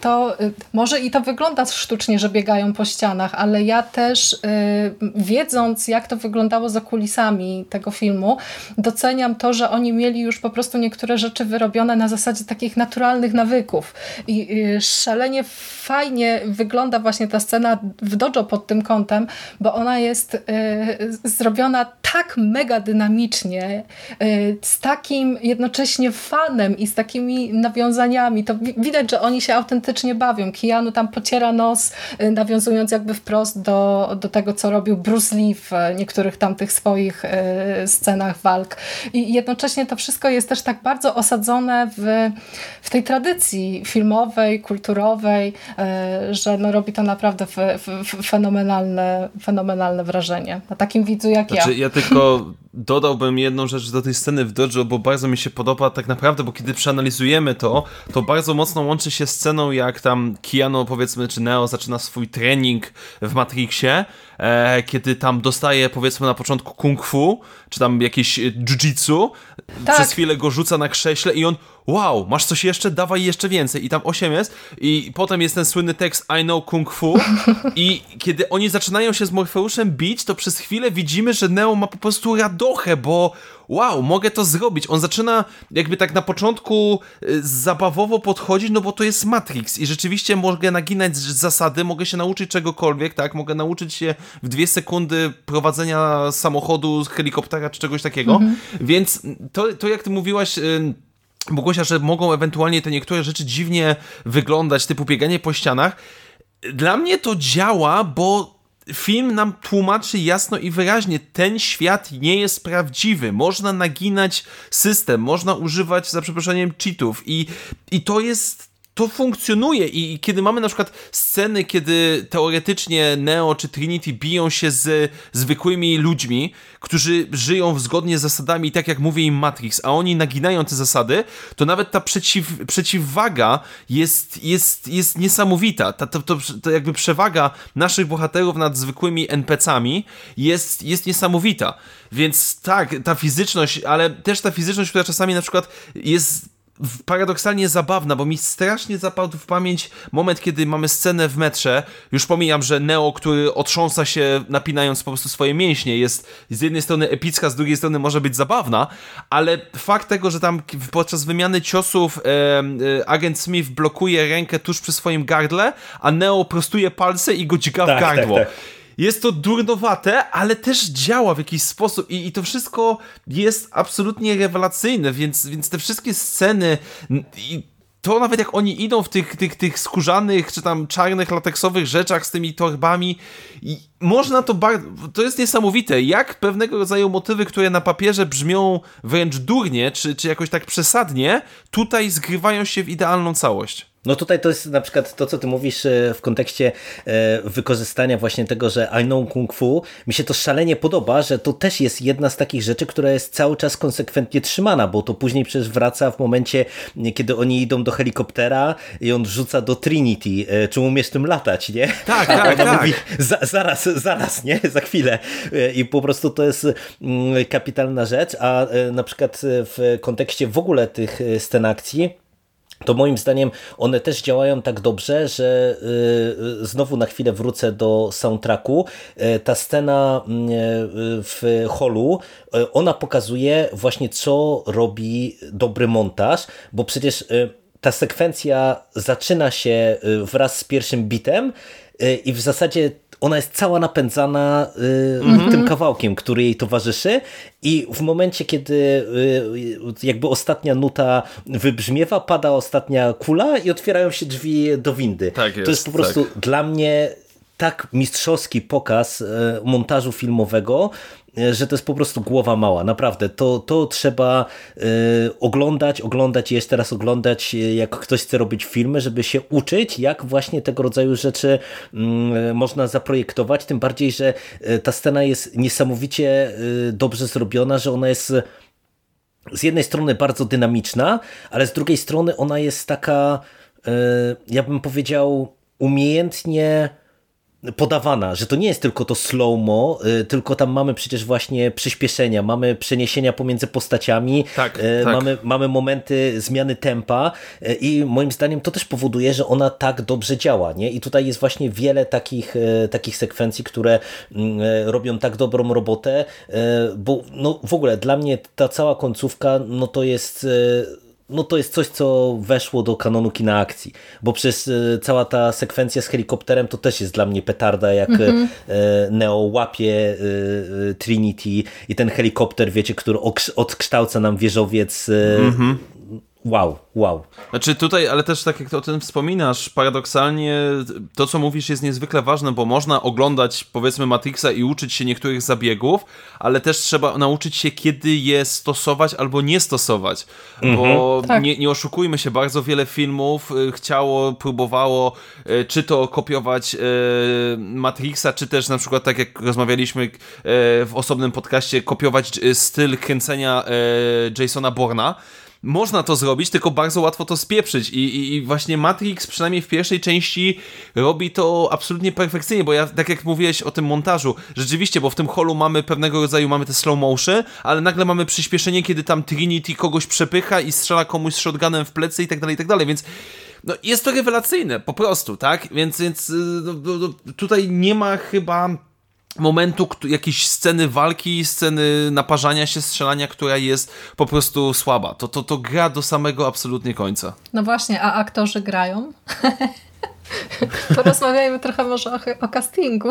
to może i to wygląda sztucznie, że biegają po ścianach, ale ja też wiedząc, jak to wyglądało za kulisami tego filmu, doceniam to, że oni mieli już po prostu niektóre rzeczy wyrobione na zasadzie takich naturalnych nawyków i szalenie fajnie wygląda właśnie ta scena w dojo pod tym kątem, bo ona jest zrobiona tak mega dynamicznie, z takim jednocześnie fanem i z takimi nawiązaniami. To widać, że oni się autentycznie bawią. Keanu tam pociera nos, nawiązując jakby wprost do tego, co robił Bruce Lee w niektórych tamtych swoich scenach walk. I jednocześnie to wszystko jest też tak bardzo osadzone w tej tradycji filmowej, kulturowej, że no robi to naprawdę fenomenalne wrażenie. Na takim widzu jak ja. Ja tylko dodałbym jedną rzecz do tej sceny w dojo, bo bardzo mi się podoba tak naprawdę, bo kiedy przeanalizujemy to bardzo mocno łączy się z sceną, jak tam Keanu, powiedzmy, czy Neo zaczyna swój trening w Matrixie, kiedy tam dostaje, powiedzmy, na początku kung fu, czy tam jakieś jiu-jitsu, tak. Przez chwilę go rzuca na krześle i on wow, masz coś jeszcze? Dawaj jeszcze więcej. I tam 8 jest. I potem jest ten słynny tekst I know kung fu. I kiedy oni zaczynają się z Morfeuszem bić, to przez chwilę widzimy, że Neo ma po prostu radochę, bo wow, mogę to zrobić. On zaczyna jakby tak na początku zabawowo podchodzić, no bo to jest Matrix i rzeczywiście mogę naginać zasady, mogę się nauczyć czegokolwiek, tak? Mogę nauczyć się w 2 sekundy prowadzenia samochodu, helikoptera czy czegoś takiego. Mhm. Więc to jak ty mówiłaś... Bogusia, że mogą ewentualnie te niektóre rzeczy dziwnie wyglądać, typu bieganie po ścianach. Dla mnie to działa, bo film nam tłumaczy jasno i wyraźnie, ten świat nie jest prawdziwy. Można naginać system, można używać, za przeproszeniem, cheatów i to jest... To funkcjonuje i kiedy mamy na przykład sceny, kiedy teoretycznie Neo czy Trinity biją się z zwykłymi ludźmi, którzy żyją zgodnie z zasadami, tak jak mówi im Matrix, a oni naginają te zasady, to nawet ta przeciwwaga jest niesamowita. To jakby przewaga naszych bohaterów nad zwykłymi NPC-ami jest niesamowita. Więc tak, ta fizyczność, ale też ta fizyczność, która czasami na przykład jest paradoksalnie zabawna, bo mi strasznie zapadł w pamięć moment, kiedy mamy scenę w metrze. Już pomijam, że Neo, który otrząsa się napinając po prostu swoje mięśnie, jest z jednej strony epicka, z drugiej strony może być zabawna, ale fakt tego, że tam podczas wymiany ciosów agent Smith blokuje rękę tuż przy swoim gardle, a Neo prostuje palce i go dźga w gardło. Tak. Jest to durnowate, ale też działa w jakiś sposób i to wszystko jest absolutnie rewelacyjne, więc te wszystkie sceny i to nawet jak oni idą w tych skórzanych czy tam czarnych, lateksowych rzeczach z tymi torbami, i można to bardzo... To jest niesamowite, jak pewnego rodzaju motywy, które na papierze brzmią wręcz durnie czy jakoś tak przesadnie, tutaj zgrywają się w idealną całość. No tutaj to jest na przykład to, co ty mówisz w kontekście wykorzystania właśnie tego, że I know kung fu. Mi się to szalenie podoba, że to też jest jedna z takich rzeczy, która jest cały czas konsekwentnie trzymana, bo to później przecież wraca w momencie, kiedy oni idą do helikoptera i on rzuca do Trinity, czy umiesz tym latać, nie? Tak, tak, ona mówi, zaraz, nie? Za chwilę. I po prostu to jest kapitalna rzecz, a na przykład w kontekście w ogóle tych scen akcji, to moim zdaniem one też działają tak dobrze, że znowu na chwilę wrócę do soundtracku. Ta scena w holu, ona pokazuje właśnie, co robi dobry montaż, bo przecież ta sekwencja zaczyna się wraz z pierwszym bitem i w zasadzie ona jest cała napędzana tym kawałkiem, który jej towarzyszy, i w momencie, kiedy jakby ostatnia nuta wybrzmiewa, pada ostatnia kula i otwierają się drzwi do windy. Tak jest, to jest po prostu dla mnie tak mistrzowski pokaz montażu filmowego, że to jest po prostu głowa mała. Naprawdę, to trzeba oglądać i jeszcze raz oglądać, jak ktoś chce robić filmy, żeby się uczyć, jak właśnie tego rodzaju rzeczy można zaprojektować. Tym bardziej, że ta scena jest niesamowicie dobrze zrobiona, że ona jest z jednej strony bardzo dynamiczna, ale z drugiej strony ona jest taka, ja bym powiedział, umiejętnie podawana, że to nie jest tylko to slow-mo, tylko tam mamy przecież właśnie przyspieszenia, mamy przeniesienia pomiędzy postaciami, tak. Mamy momenty zmiany tempa i moim zdaniem to też powoduje, że ona tak dobrze działa, nie? I tutaj jest właśnie wiele takich sekwencji, które robią tak dobrą robotę, bo no w ogóle dla mnie ta cała końcówka, to jest coś, co weszło do kanonu kina akcji, bo przez cała ta sekwencja z helikopterem to też jest dla mnie petarda, jak Neo łapie Trinity i ten helikopter, wiecie, który odkształca nam wieżowiec. Wow. Znaczy tutaj, ale też tak jak ty o tym wspominasz, paradoksalnie to, co mówisz, jest niezwykle ważne, bo można oglądać, powiedzmy, Matrixa i uczyć się niektórych zabiegów, ale też trzeba nauczyć się, kiedy je stosować albo nie stosować, bo nie oszukujmy się, bardzo wiele filmów próbowało czy to kopiować Matrixa, czy też na przykład, tak jak rozmawialiśmy w osobnym podcaście, kopiować styl kręcenia Jasona Borna. Można to zrobić, tylko bardzo łatwo to spieprzyć i właśnie Matrix, przynajmniej w pierwszej części, robi to absolutnie perfekcyjnie, bo ja, tak jak mówiłeś o tym montażu, rzeczywiście, bo w tym holu mamy pewnego rodzaju, te slow motion, ale nagle mamy przyspieszenie, kiedy tam Trinity kogoś przepycha i strzela komuś z shotgunem w plecy i tak dalej, więc no, jest to rewelacyjne, po prostu, tak? Więc tutaj nie ma chyba momentu, jakiejś sceny walki, sceny naparzania się, strzelania, która jest po prostu słaba. To gra do samego absolutnie końca. No właśnie, a aktorzy grają? Porozmawiajmy trochę może o castingu.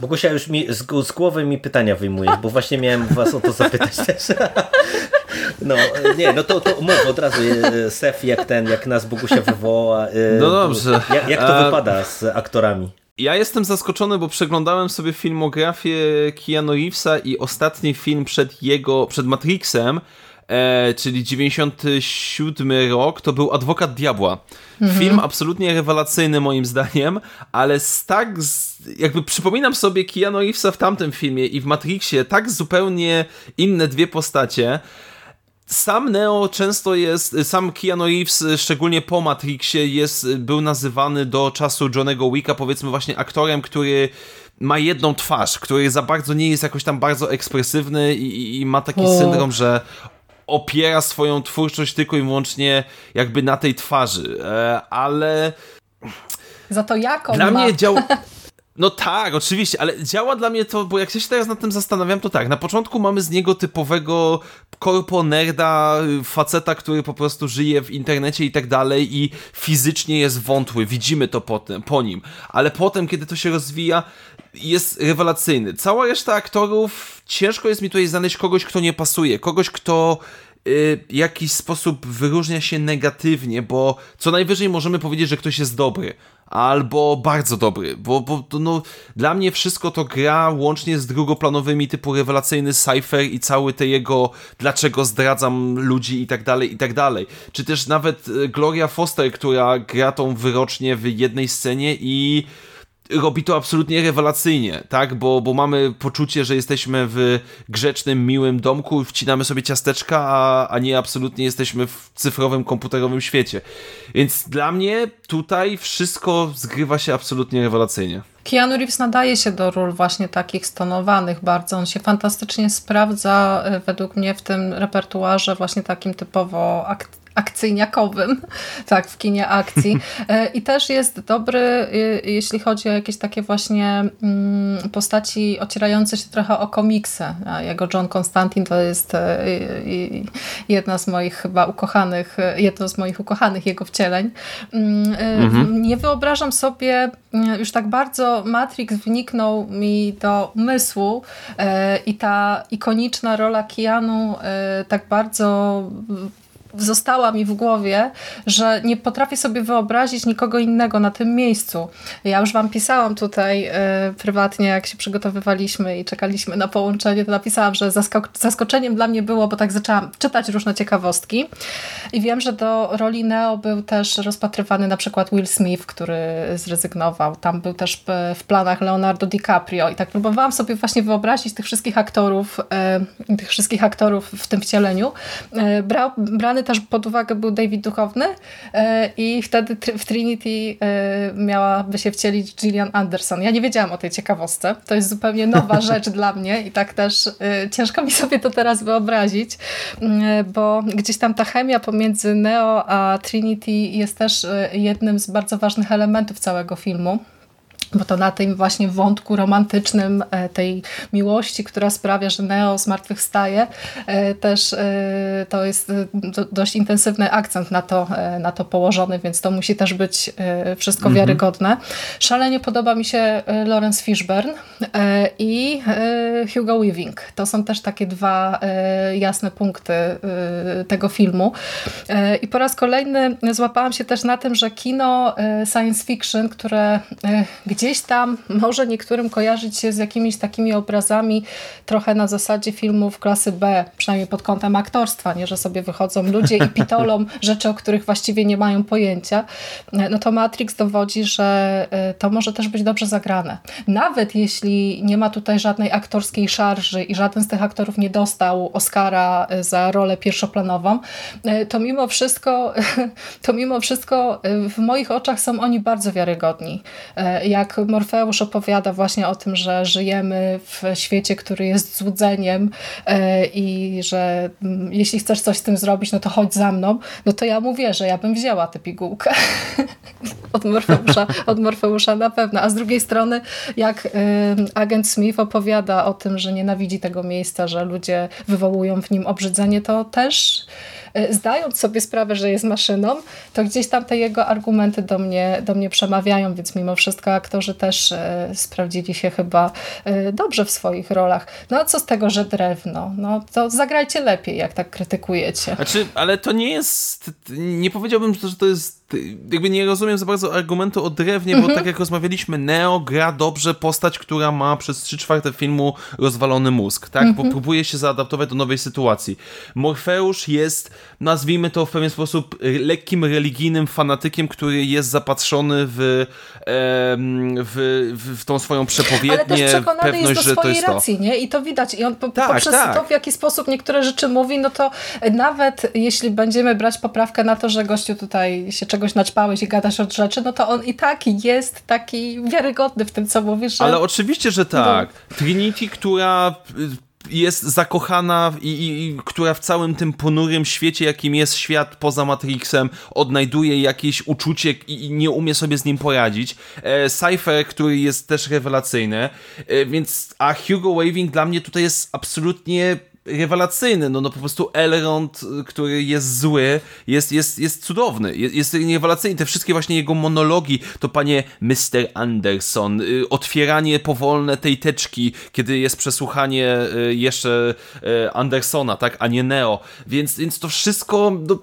Bogusia, już z głowy mi pytania wyjmujesz, bo właśnie miałem was o to zapytać też. To mów od razu, Seth, jak nas Bogusia wywoła. No dobrze. Jak to wypada z aktorami? Ja jestem zaskoczony, bo przeglądałem sobie filmografię Keanu Reevesa i ostatni film przed Matrixem, czyli 97 rok, to był Adwokat Diabła. Film absolutnie rewelacyjny moim zdaniem, ale jakby przypominam sobie Keanu Reevesa w tamtym filmie i w Matrixie, tak zupełnie inne dwie postacie. Sam Keanu Reeves, szczególnie po Matrixie, był nazywany do czasu Johnego Wicka, powiedzmy, właśnie aktorem, który ma jedną twarz, który za bardzo nie jest jakoś tam bardzo ekspresywny i ma taki syndrom, że opiera swoją twórczość tylko i wyłącznie jakby na tej twarzy, ale... Za to jak on dla ma... mnie działa... No tak, oczywiście, ale działa dla mnie to, bo jak się teraz nad tym zastanawiam, to tak, na początku mamy z niego typowego korpo-nerda, faceta, który po prostu żyje w internecie i tak dalej i fizycznie jest wątły, widzimy to potem, po nim, ale potem, kiedy to się rozwija, jest rewelacyjny. Cała reszta aktorów, ciężko jest mi tutaj znaleźć kogoś, kto nie pasuje, kogoś, kto... w jakiś sposób wyróżnia się negatywnie, bo co najwyżej możemy powiedzieć, że ktoś jest dobry albo bardzo dobry, bo no, dla mnie wszystko to gra łącznie z drugoplanowymi typu rewelacyjny Cypher i cały te jego dlaczego zdradzam ludzi i tak dalej, czy też nawet Gloria Foster, która gra tą wyrocznię w jednej scenie i robi to absolutnie rewelacyjnie, tak? Bo mamy poczucie, że jesteśmy w grzecznym, miłym domku, wcinamy sobie ciasteczka, a nie absolutnie jesteśmy w cyfrowym, komputerowym świecie. Więc dla mnie tutaj wszystko zgrywa się absolutnie rewelacyjnie. Keanu Reeves nadaje się do ról właśnie takich stonowanych bardzo. On się fantastycznie sprawdza według mnie w tym repertuarze właśnie takim typowo akcyjniakowym, tak, w kinie akcji. I też jest dobry, jeśli chodzi o jakieś takie właśnie postaci ocierające się trochę o komiksy. A jego John Constantine to jest jedna z moich chyba ukochanych, jedno z moich ukochanych jego wcieleń. Nie wyobrażam sobie, już tak bardzo Matrix wniknął mi do umysłu i ta ikoniczna rola Keanu tak bardzo została mi w głowie, że nie potrafię sobie wyobrazić nikogo innego na tym miejscu. Ja już wam pisałam tutaj prywatnie, jak się przygotowywaliśmy i czekaliśmy na połączenie, to napisałam, że zaskoczeniem dla mnie było, bo tak zaczęłam czytać różne ciekawostki i wiem, że do roli Neo był też rozpatrywany na przykład Will Smith, który zrezygnował. Tam był też w planach Leonardo DiCaprio i tak próbowałam sobie właśnie wyobrazić tych wszystkich aktorów w tym wcieleniu. Brany też pod uwagę był David Duchowny i wtedy w Trinity miałaby się wcielić Gillian Anderson. Ja nie wiedziałam o tej ciekawostce. To jest zupełnie nowa rzecz dla mnie i tak też ciężko mi sobie to teraz wyobrazić, bo gdzieś tam ta chemia pomiędzy Neo a Trinity jest też jednym z bardzo ważnych elementów całego filmu. Bo to na tym właśnie wątku romantycznym tej miłości, która sprawia, że Neo zmartwychwstaje, też to jest dość intensywny akcent na to położony, więc to musi też być wszystko wiarygodne. Szalenie podoba mi się Lawrence Fishburne i Hugo Weaving. To są też takie dwa jasne punkty tego filmu. I po raz kolejny złapałam się też na tym, że kino science fiction, które gdzieś tam może niektórym kojarzyć się z jakimiś takimi obrazami trochę na zasadzie filmów klasy B, przynajmniej pod kątem aktorstwa, nie, że sobie wychodzą ludzie i pitolą rzeczy, o których właściwie nie mają pojęcia, no to Matrix dowodzi, że to może też być dobrze zagrane. Nawet jeśli nie ma tutaj żadnej aktorskiej szarży i żaden z tych aktorów nie dostał Oscara za rolę pierwszoplanową, to mimo wszystko w moich oczach są oni bardzo wiarygodni. Jak Morfeusz opowiada właśnie o tym, że żyjemy w świecie, który jest złudzeniem i że jeśli chcesz coś z tym zrobić, no to chodź za mną, no to ja mówię, że ja bym wzięła tę pigułkę od Morfeusza na pewno. A z drugiej strony, jak agent Smith opowiada o tym, że nienawidzi tego miejsca, że ludzie wywołują w nim obrzydzenie, to też zdając sobie sprawę, że jest maszyną, to gdzieś tam te jego argumenty do mnie przemawiają, więc mimo wszystko aktorzy też sprawdzili się chyba dobrze w swoich rolach. No a co z tego, że drewno? No to zagrajcie lepiej, jak tak krytykujecie. Znaczy, ale to nie jest, nie powiedziałbym, że to jest, jakby nie rozumiem za bardzo argumentu o drewnie, bo tak jak rozmawialiśmy, Neo gra dobrze postać, która ma przez 3/4 filmu rozwalony mózg, tak? Bo próbuje się zaadaptować do nowej sytuacji. Morfeusz jest, nazwijmy to w pewien sposób, lekkim religijnym fanatykiem, który jest zapatrzony w tą swoją przepowiednię, pewność, że to jest to. Ale też przekonany jest do swojej racji, nie? I to widać. I on poprzez to, w jaki sposób niektóre rzeczy mówi, no to nawet jeśli będziemy brać poprawkę na to, że gościu tutaj się czegoś naćpałeś i gadasz od rzeczy, no to on i tak jest taki wiarygodny w tym, co mówisz. Że... Ale oczywiście, że tak. Trinity, która... jest zakochana i która w całym tym ponurym świecie, jakim jest świat poza Matrixem, odnajduje jakieś uczucie i nie umie sobie z nim poradzić. Cypher, który jest też rewelacyjny, więc a Hugo Weaving dla mnie tutaj jest absolutnie rewelacyjny, no po prostu Elrond, który jest zły, jest cudowny, jest rewelacyjny. Te wszystkie właśnie jego monologi, to panie Mr. Anderson, otwieranie powolne tej teczki, kiedy jest przesłuchanie jeszcze Andersona, tak, a nie Neo, więc to wszystko... No,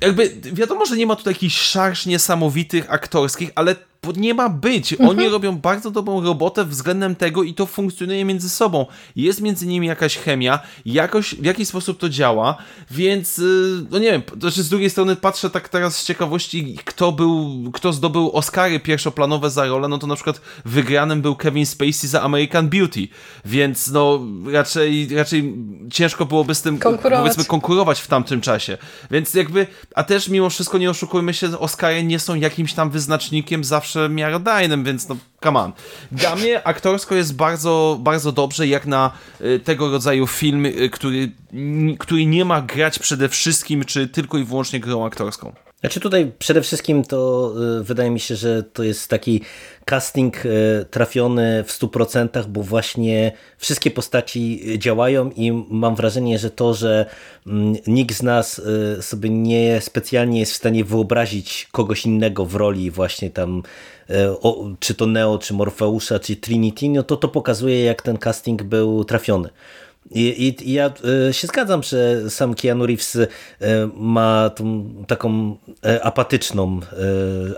jakby wiadomo, że nie ma tutaj jakichś szarż niesamowitych, aktorskich, ale nie ma być. Oni robią bardzo dobrą robotę względem tego i to funkcjonuje między sobą. Jest między nimi jakaś chemia, jakoś, w jakiś sposób to działa, więc no nie wiem, znaczy z drugiej strony patrzę tak teraz z ciekawości, kto zdobył Oscary pierwszoplanowe za rolę, no to na przykład wygranym był Kevin Spacey za American Beauty, więc no raczej ciężko byłoby z tym konkurować w tamtym czasie. Więc jakby, a też mimo wszystko nie oszukujmy się, Oscary nie są jakimś tam wyznacznikiem zawsze miarodajnym, więc no, come on. Dla mnie aktorsko jest bardzo, bardzo dobrze, jak na tego rodzaju film, który nie ma grać przede wszystkim, czy tylko i wyłącznie grą aktorską. Znaczy tutaj przede wszystkim to wydaje mi się, że to jest taki casting trafiony w 100%, bo właśnie wszystkie postaci działają i mam wrażenie, że to, że nikt z nas sobie nie specjalnie jest w stanie wyobrazić kogoś innego w roli właśnie tam, czy to Neo, czy Morfeusza, czy Trinity, no to pokazuje, jak ten casting był trafiony. I ja się zgadzam, że sam Keanu Reeves ma taką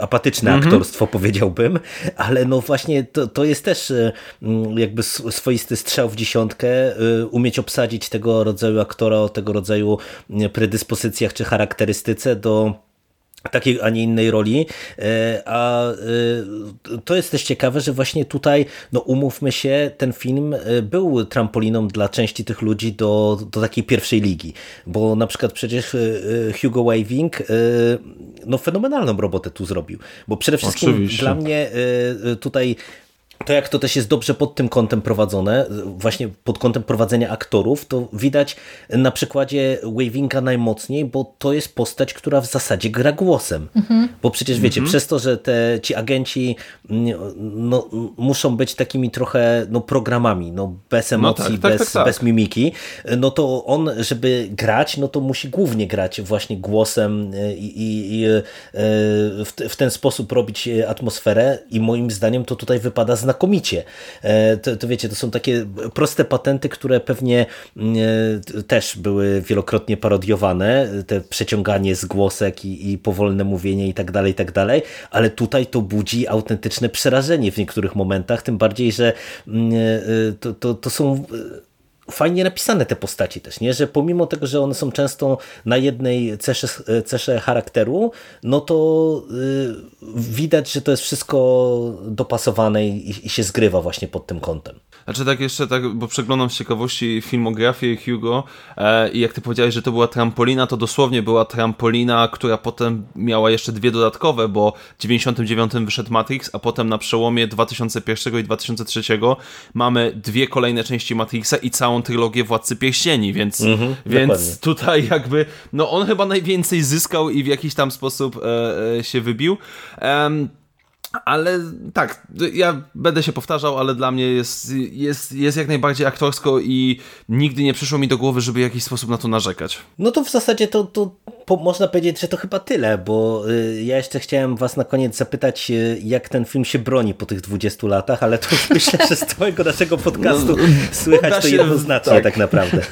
apatyczne aktorstwo, powiedziałbym, ale no właśnie to jest też jakby swoisty strzał w dziesiątkę, umieć obsadzić tego rodzaju aktora o tego rodzaju predyspozycjach czy charakterystyce do takiej, a nie innej roli, a to jest też ciekawe, że właśnie tutaj, no umówmy się, ten film był trampoliną dla części tych ludzi do takiej pierwszej ligi, bo na przykład przecież Hugo Weaving no fenomenalną robotę tu zrobił, bo przede wszystkim oczywiście. Dla mnie tutaj to, jak to też jest dobrze pod tym kątem prowadzone, właśnie pod kątem prowadzenia aktorów, to widać na przykładzie Wavinga najmocniej, bo to jest postać, która w zasadzie gra głosem. Bo przecież wiecie, przez to, że ci agenci no, muszą być takimi trochę no, programami, no, bez emocji, bez mimiki, no to on, żeby grać, no to musi głównie grać właśnie głosem i w ten sposób robić atmosferę i moim zdaniem to tutaj wypada znakomicie. To wiecie, to są takie proste patenty, które pewnie też były wielokrotnie parodiowane, te przeciąganie zgłosek i powolne mówienie i tak dalej, ale tutaj to budzi autentyczne przerażenie w niektórych momentach, tym bardziej, że to są fajnie napisane te postaci też, nie? Że pomimo tego, że one są często na jednej cesze charakteru, no to widać, że to jest wszystko dopasowane i się zgrywa właśnie pod tym kątem. Znaczy tak jeszcze, tak, bo przeglądam z ciekawości filmografię Hugo i jak ty powiedziałeś, że to była trampolina, to dosłownie była trampolina, która potem miała jeszcze dwie dodatkowe, bo w 99 wyszedł Matrix, a potem na przełomie 2001 i 2003 mamy dwie kolejne części Matrixa i całą trylogię Władcy Pierścieni, więc tutaj jakby no on chyba najwięcej zyskał i w jakiś tam sposób się wybił. Ale tak, ja będę się powtarzał, ale dla mnie jest jak najbardziej aktorsko i nigdy nie przyszło mi do głowy, żeby w jakiś sposób na to narzekać. No to w zasadzie to można powiedzieć, że to chyba tyle, bo ja jeszcze chciałem was na koniec zapytać, jak ten film się broni po tych 20 latach, ale to myślę, że z całego naszego podcastu słychać to jednoznacznie tak naprawdę.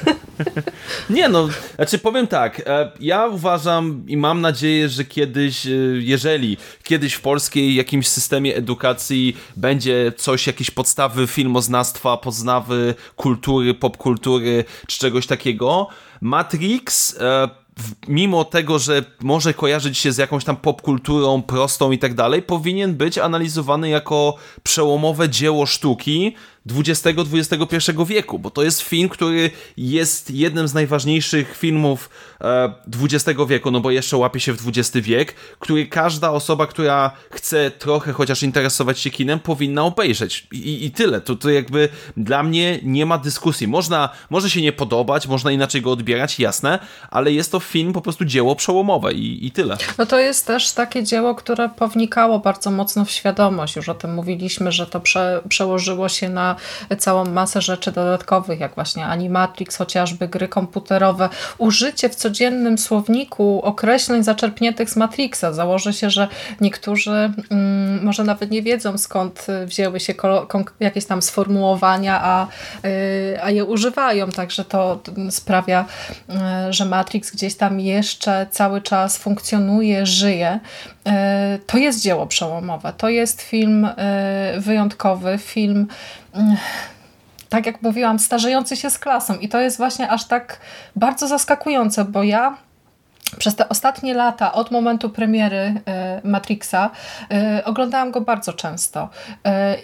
Nie no, znaczy powiem tak, ja uważam i mam nadzieję, że kiedyś, jeżeli kiedyś w polskiej jakimś systemie edukacji będzie coś, jakieś podstawy filmoznawstwa, podstawy kultury, popkultury, czy czegoś takiego, Matrix... mimo tego, że może kojarzyć się z jakąś tam popkulturą prostą i tak dalej, powinien być analizowany jako przełomowe dzieło sztuki XX-XXI wieku, bo to jest film, który jest jednym z najważniejszych filmów XX wieku, no bo jeszcze łapie się w XX wiek, który każda osoba, która chce trochę chociaż interesować się kinem, powinna obejrzeć. I tyle. To jakby dla mnie nie ma dyskusji. Może się nie podobać, można inaczej go odbierać, jasne, ale jest to film, po prostu dzieło przełomowe i tyle. No to jest też takie dzieło, które pownikało bardzo mocno w świadomość. Już o tym mówiliśmy, że to przełożyło się na całą masę rzeczy dodatkowych, jak właśnie Animatrix, chociażby gry komputerowe. Użycie w codziennym słowniku określeń zaczerpniętych z Matrixa. Założę się, że niektórzy może nawet nie wiedzą, skąd wzięły się jakieś tam sformułowania, a je używają. Także to sprawia, że Matrix gdzieś tam jeszcze cały czas funkcjonuje, żyje. To jest dzieło przełomowe. To jest film wyjątkowy, film, tak jak mówiłam, starzejący się z klasą. I to jest właśnie aż tak bardzo zaskakujące, bo ja przez te ostatnie lata, od momentu premiery Matrixa, oglądałam go bardzo często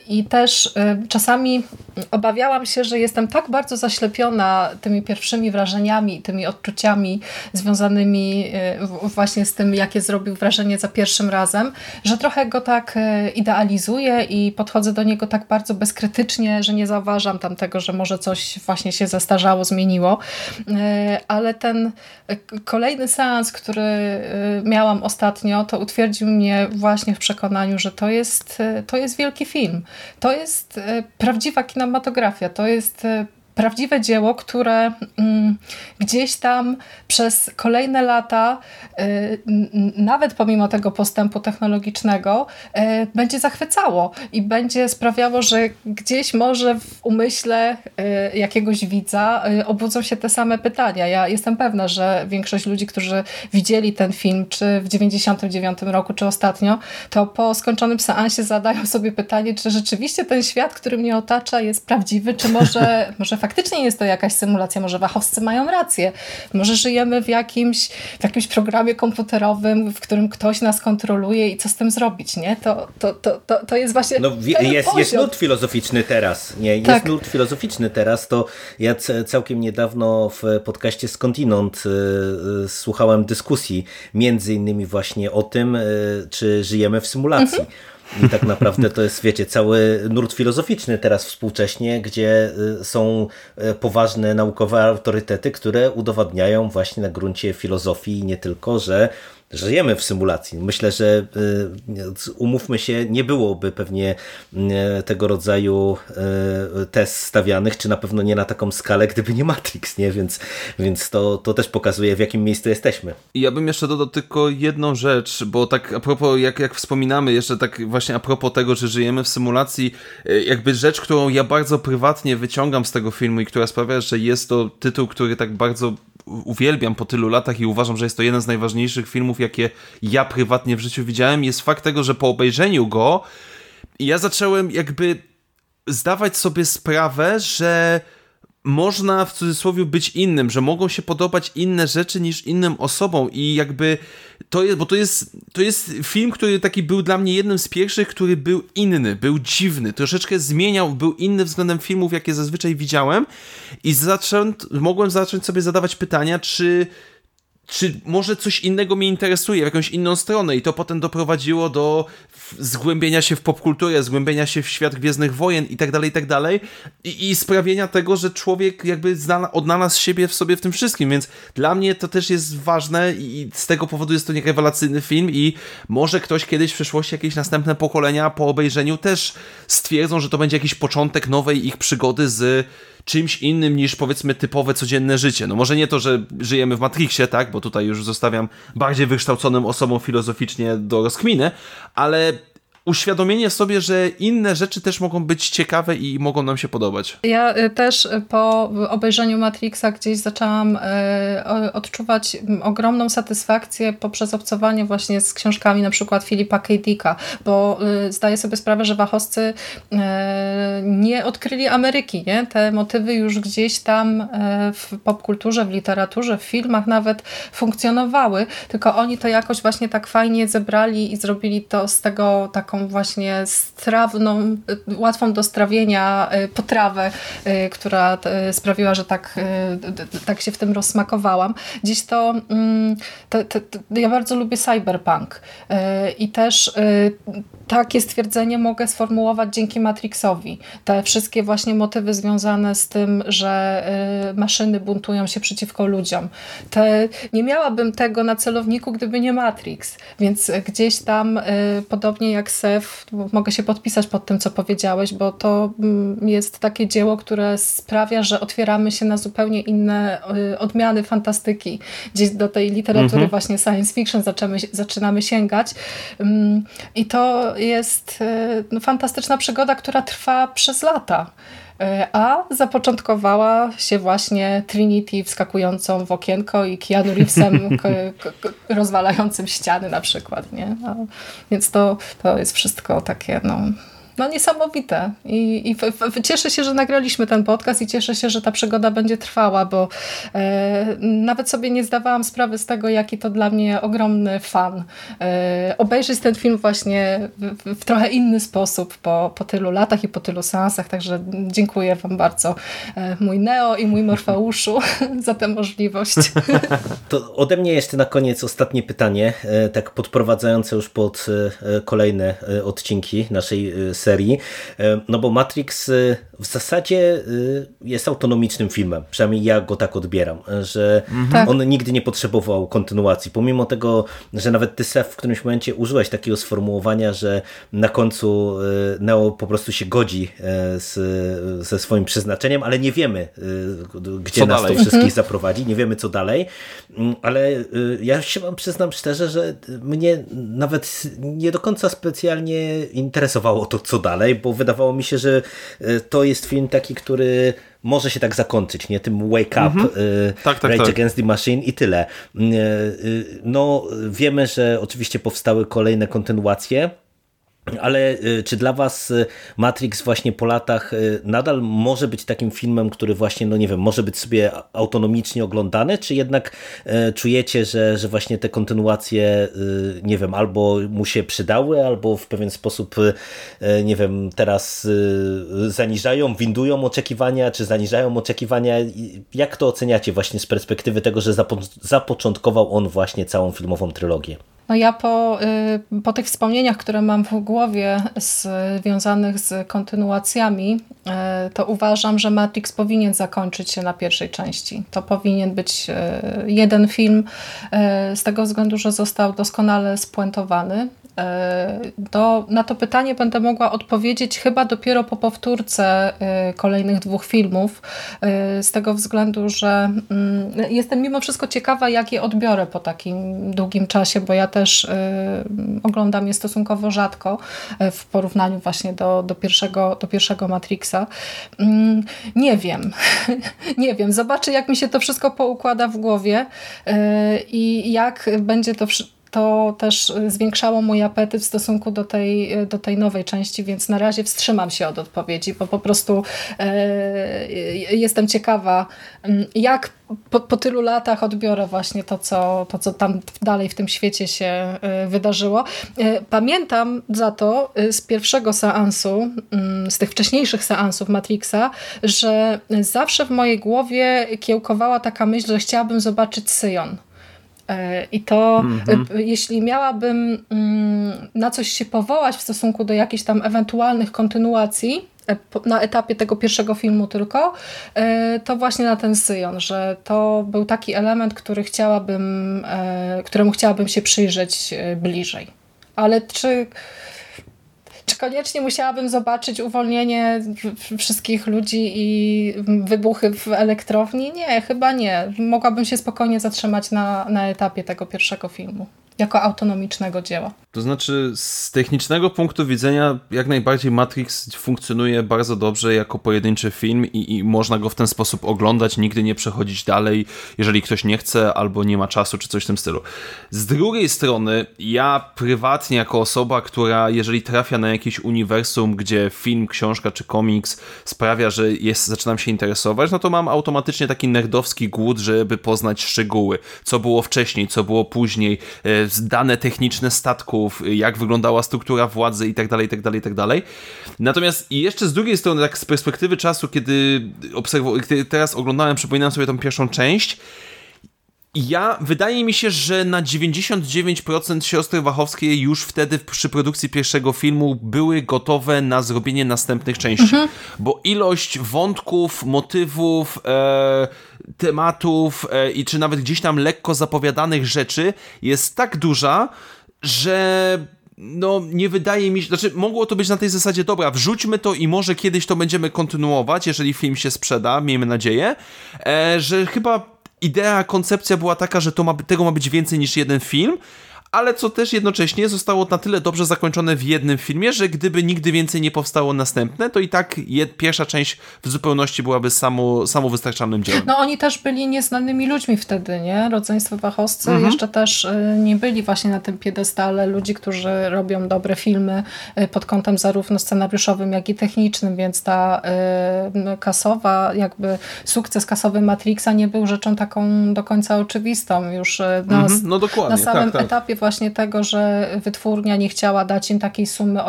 i też czasami obawiałam się, że jestem tak bardzo zaślepiona tymi pierwszymi wrażeniami, tymi odczuciami związanymi właśnie z tym, jakie zrobił wrażenie za pierwszym razem, że trochę go tak idealizuję i podchodzę do niego tak bardzo bezkrytycznie, że nie zauważam tam tego, że może coś właśnie się zestarzało, zmieniło, ale ten kolejny seans, który miałam ostatnio, to utwierdził mnie właśnie w przekonaniu, że to jest wielki film. To jest prawdziwa kinematografia. To jest prawdziwe dzieło, które gdzieś tam przez kolejne lata, nawet pomimo tego postępu technologicznego, będzie zachwycało i będzie sprawiało, że gdzieś może w umyśle jakiegoś widza obudzą się te same pytania. Ja jestem pewna, że większość ludzi, którzy widzieli ten film, czy w 99 roku, czy ostatnio, to po skończonym seansie zadają sobie pytanie, czy rzeczywiście ten świat, który mnie otacza, jest prawdziwy, czy może faktycznie jest to jakaś symulacja, może Wachowscy mają rację, może żyjemy w jakimś programie komputerowym, w którym ktoś nas kontroluje i co z tym zrobić, nie? To jest właśnie jest nurt filozoficzny teraz, nie? Tak. Jest nurt filozoficzny teraz, to ja całkiem niedawno w podcaście Skądinąd słuchałem dyskusji między innymi właśnie o tym, czy żyjemy w symulacji. Mhm. I tak naprawdę to jest, wiecie, cały nurt filozoficzny teraz współcześnie, gdzie są poważne naukowe autorytety, które udowadniają właśnie na gruncie filozofii nie tylko, że żyjemy w symulacji. Myślę, że umówmy się, nie byłoby pewnie tego rodzaju test stawianych, czy na pewno nie na taką skalę, gdyby nie Matrix, nie? Więc to też pokazuje, w jakim miejscu jesteśmy. Ja bym jeszcze dodał tylko jedną rzecz, bo tak a propos, jak wspominamy, jeszcze tak właśnie a propos tego, że żyjemy w symulacji, jakby rzecz, którą ja bardzo prywatnie wyciągam z tego filmu i która sprawia, że jest to tytuł, który tak bardzo uwielbiam po tylu latach i uważam, że jest to jeden z najważniejszych filmów, jakie ja prywatnie w życiu widziałem, jest fakt tego, że po obejrzeniu go ja zacząłem jakby zdawać sobie sprawę, że można w cudzysłowie być innym, że mogą się podobać inne rzeczy niż innym osobom i jakby to jest, bo to jest film, który taki był dla mnie jednym z pierwszych, który był inny, był dziwny, troszeczkę zmieniał, był inny względem filmów, jakie zazwyczaj widziałem i mogłem zacząć sobie zadawać pytania, czy może coś innego mnie interesuje, w jakąś inną stronę i to potem doprowadziło do zgłębienia się w popkulturę, zgłębienia się w świat Gwiezdnych Wojen i tak dalej i sprawienia tego, że człowiek jakby odnalazł siebie w sobie w tym wszystkim, więc dla mnie to też jest ważne i z tego powodu jest to rewelacyjny film i może ktoś kiedyś w przyszłości, jakieś następne pokolenia po obejrzeniu też stwierdzą, że to będzie jakiś początek nowej ich przygody z czymś innym niż powiedzmy typowe codzienne życie. No może nie to, że żyjemy w Matrixie, tak, bo tutaj już zostawiam bardziej wykształconym osobom filozoficznie do rozkminy, ale uświadomienie sobie, że inne rzeczy też mogą być ciekawe i mogą nam się podobać. Ja też po obejrzeniu Matrixa gdzieś zaczęłam odczuwać ogromną satysfakcję poprzez obcowanie właśnie z książkami na przykład Philipa K. Dicka, bo zdaję sobie sprawę, że Wachowscy nie odkryli Ameryki, nie? Te motywy już gdzieś tam w popkulturze, w literaturze, w filmach nawet funkcjonowały, tylko oni to jakoś właśnie tak fajnie zebrali i zrobili to z tego tak taką właśnie strawną, łatwą do strawienia potrawę, która sprawiła, że tak się w tym rozsmakowałam. Dziś ja bardzo lubię cyberpunk i też takie stwierdzenie mogę sformułować dzięki Matrixowi. Te wszystkie właśnie motywy związane z tym, że maszyny buntują się przeciwko ludziom. Nie miałabym tego na celowniku, gdyby nie Matrix, więc gdzieś tam podobnie jak SEW mogę się podpisać pod tym, co powiedziałeś, bo to jest takie dzieło, które sprawia, że otwieramy się na zupełnie inne odmiany fantastyki. Gdzieś do tej literatury właśnie science fiction zaczynamy sięgać i to jest fantastyczna przygoda, która trwa przez lata. A zapoczątkowała się właśnie Trinity wskakującą w okienko i Keanu Reevesem rozwalającym ściany na przykład. Nie? No, więc to jest wszystko takie niesamowite. I cieszę się, że nagraliśmy ten podcast i cieszę się, że ta przygoda będzie trwała, bo nawet sobie nie zdawałam sprawy z tego, jaki to dla mnie ogromny fan. Obejrzeć ten film właśnie w trochę inny sposób po tylu latach i po tylu seansach, także dziękuję wam bardzo, mój Neo i mój Morfeuszu, za tę możliwość. To ode mnie jeszcze na koniec ostatnie pytanie, tak podprowadzające już pod kolejne odcinki naszej serii, no bo Matrix w zasadzie jest autonomicznym filmem, przynajmniej ja go tak odbieram, że on nigdy nie potrzebował kontynuacji, pomimo tego, że nawet ty, Seth, w którymś momencie użyłeś takiego sformułowania, że na końcu Neo po prostu się godzi ze swoim przeznaczeniem, ale nie wiemy, gdzie nas to wszystkich zaprowadzi, nie wiemy co dalej, ale ja się wam przyznam szczerze, że mnie nawet nie do końca specjalnie interesowało to, co dalej, bo wydawało mi się, że to jest film taki, który może się tak zakończyć, nie? Tym Wake Up, Rage Against the Machine i tyle. No, wiemy, że oczywiście powstały kolejne kontynuacje, ale czy dla was Matrix właśnie po latach nadal może być takim filmem, który właśnie, no nie wiem, może być sobie autonomicznie oglądany, czy jednak czujecie, że właśnie te kontynuacje, nie wiem, albo mu się przydały, albo w pewien sposób, nie wiem, teraz zaniżają, windują oczekiwania, czy zaniżają oczekiwania? Jak to oceniacie właśnie z perspektywy tego, że zapoczątkował on właśnie całą filmową trylogię? No ja po tych wspomnieniach, które mam w głowie związanych z kontynuacjami, to uważam, że Matrix powinien zakończyć się na pierwszej części. To powinien być jeden film, z tego względu, że został doskonale spuentowany. Na to pytanie będę mogła odpowiedzieć chyba dopiero po powtórce kolejnych dwóch filmów, z tego względu, że jestem mimo wszystko ciekawa, jak je odbiorę po takim długim czasie, bo ja też oglądam je stosunkowo rzadko w porównaniu właśnie do pierwszego Matrixa. Nie wiem. Nie wiem. Zobaczę, jak mi się to wszystko poukłada w głowie i jak będzie to też zwiększało mój apetyt w stosunku do tej nowej części, więc na razie wstrzymam się od odpowiedzi, bo po prostu jestem ciekawa, jak po tylu latach odbiorę właśnie to, co tam dalej w tym świecie się wydarzyło. Pamiętam za to z pierwszego seansu, z tych wcześniejszych seansów Matrixa, że zawsze w mojej głowie kiełkowała taka myśl, że chciałabym zobaczyć Zion. I to, jeśli miałabym na coś się powołać w stosunku do jakichś tam ewentualnych kontynuacji na etapie tego pierwszego filmu tylko, to właśnie na ten Zion, że to był taki element, któremu chciałabym się przyjrzeć bliżej. Ale czy koniecznie musiałabym zobaczyć uwolnienie wszystkich ludzi i wybuchy w elektrowni? Nie, chyba nie. Mogłabym się spokojnie zatrzymać na etapie tego pierwszego filmu, jako autonomicznego dzieła. To znaczy, z technicznego punktu widzenia jak najbardziej Matrix funkcjonuje bardzo dobrze jako pojedynczy film i można go w ten sposób oglądać, nigdy nie przechodzić dalej, jeżeli ktoś nie chce albo nie ma czasu, czy coś w tym stylu. Z drugiej strony, ja prywatnie jako osoba, która jeżeli trafia na jakieś uniwersum, gdzie film, książka czy komiks sprawia, że zaczynam się interesować, no to mam automatycznie taki nerdowski głód, żeby poznać szczegóły. Co było wcześniej, co było później, dane techniczne statku, zespołów, jak wyglądała struktura władzy itd. Natomiast i jeszcze z drugiej strony, tak z perspektywy czasu, kiedy teraz oglądałem, przypominam sobie tą pierwszą część, wydaje mi się, że na 99% siostry Wachowskie już wtedy przy produkcji pierwszego filmu były gotowe na zrobienie następnych części. Bo ilość wątków, motywów, tematów i czy nawet gdzieś tam lekko zapowiadanych rzeczy jest tak duża, że no nie wydaje mi się, znaczy mogło to być na tej zasadzie, dobra, wrzućmy to i może kiedyś to będziemy kontynuować, jeżeli film się sprzeda, miejmy nadzieję, że chyba idea, koncepcja była taka, że tego ma być więcej niż jeden film, ale co też jednocześnie zostało na tyle dobrze zakończone w jednym filmie, że gdyby nigdy więcej nie powstało następne, to i tak pierwsza część w zupełności byłaby samowystarczalnym dziełem. No oni też byli nieznanymi ludźmi wtedy, nie? Rodzeństwo Wachowscy jeszcze też nie byli właśnie na tym piedestale ludzi, którzy robią dobre filmy pod kątem zarówno scenariuszowym, jak i technicznym, więc ta kasowa, jakby sukces kasowy Matrixa nie był rzeczą taką do końca oczywistą już no dokładnie, na samym etapie właśnie tego, że wytwórnia nie chciała dać im takiej sumy,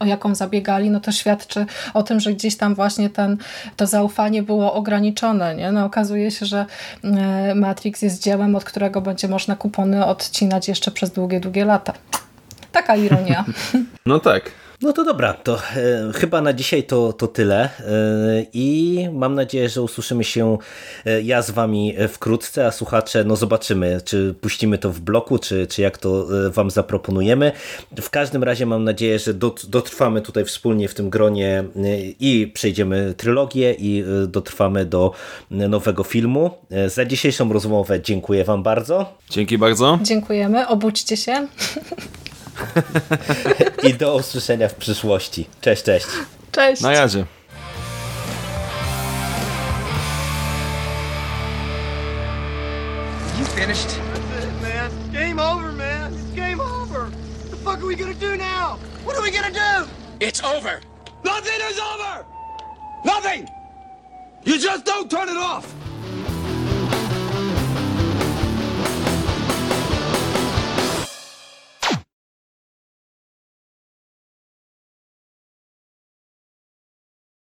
o jaką zabiegali, no to świadczy o tym, że gdzieś tam właśnie to zaufanie było ograniczone. Nie? No okazuje się, że Matrix jest dziełem, od którego będzie można kupony odcinać jeszcze przez długie, długie lata. Taka ironia. No tak. No to dobra, to chyba na dzisiaj to tyle i mam nadzieję, że usłyszymy się ja z wami wkrótce, a słuchacze, no zobaczymy, czy puścimy to w bloku, czy jak to wam zaproponujemy. W każdym razie mam nadzieję, że dotrwamy tutaj wspólnie w tym gronie i przejdziemy trylogię i dotrwamy do nowego filmu. Za dzisiejszą rozmowę dziękuję wam bardzo. Dzięki bardzo. Dziękujemy, obudźcie się. I do usłyszenia w przyszłości. Cześć, cześć. Cześć. Na razie. You finished? That's it, man. It's game over, man. It's game over. What the fuck are we gonna do now? What are we gonna do? It's over. Nothing is over. Nothing. You just don't turn it off.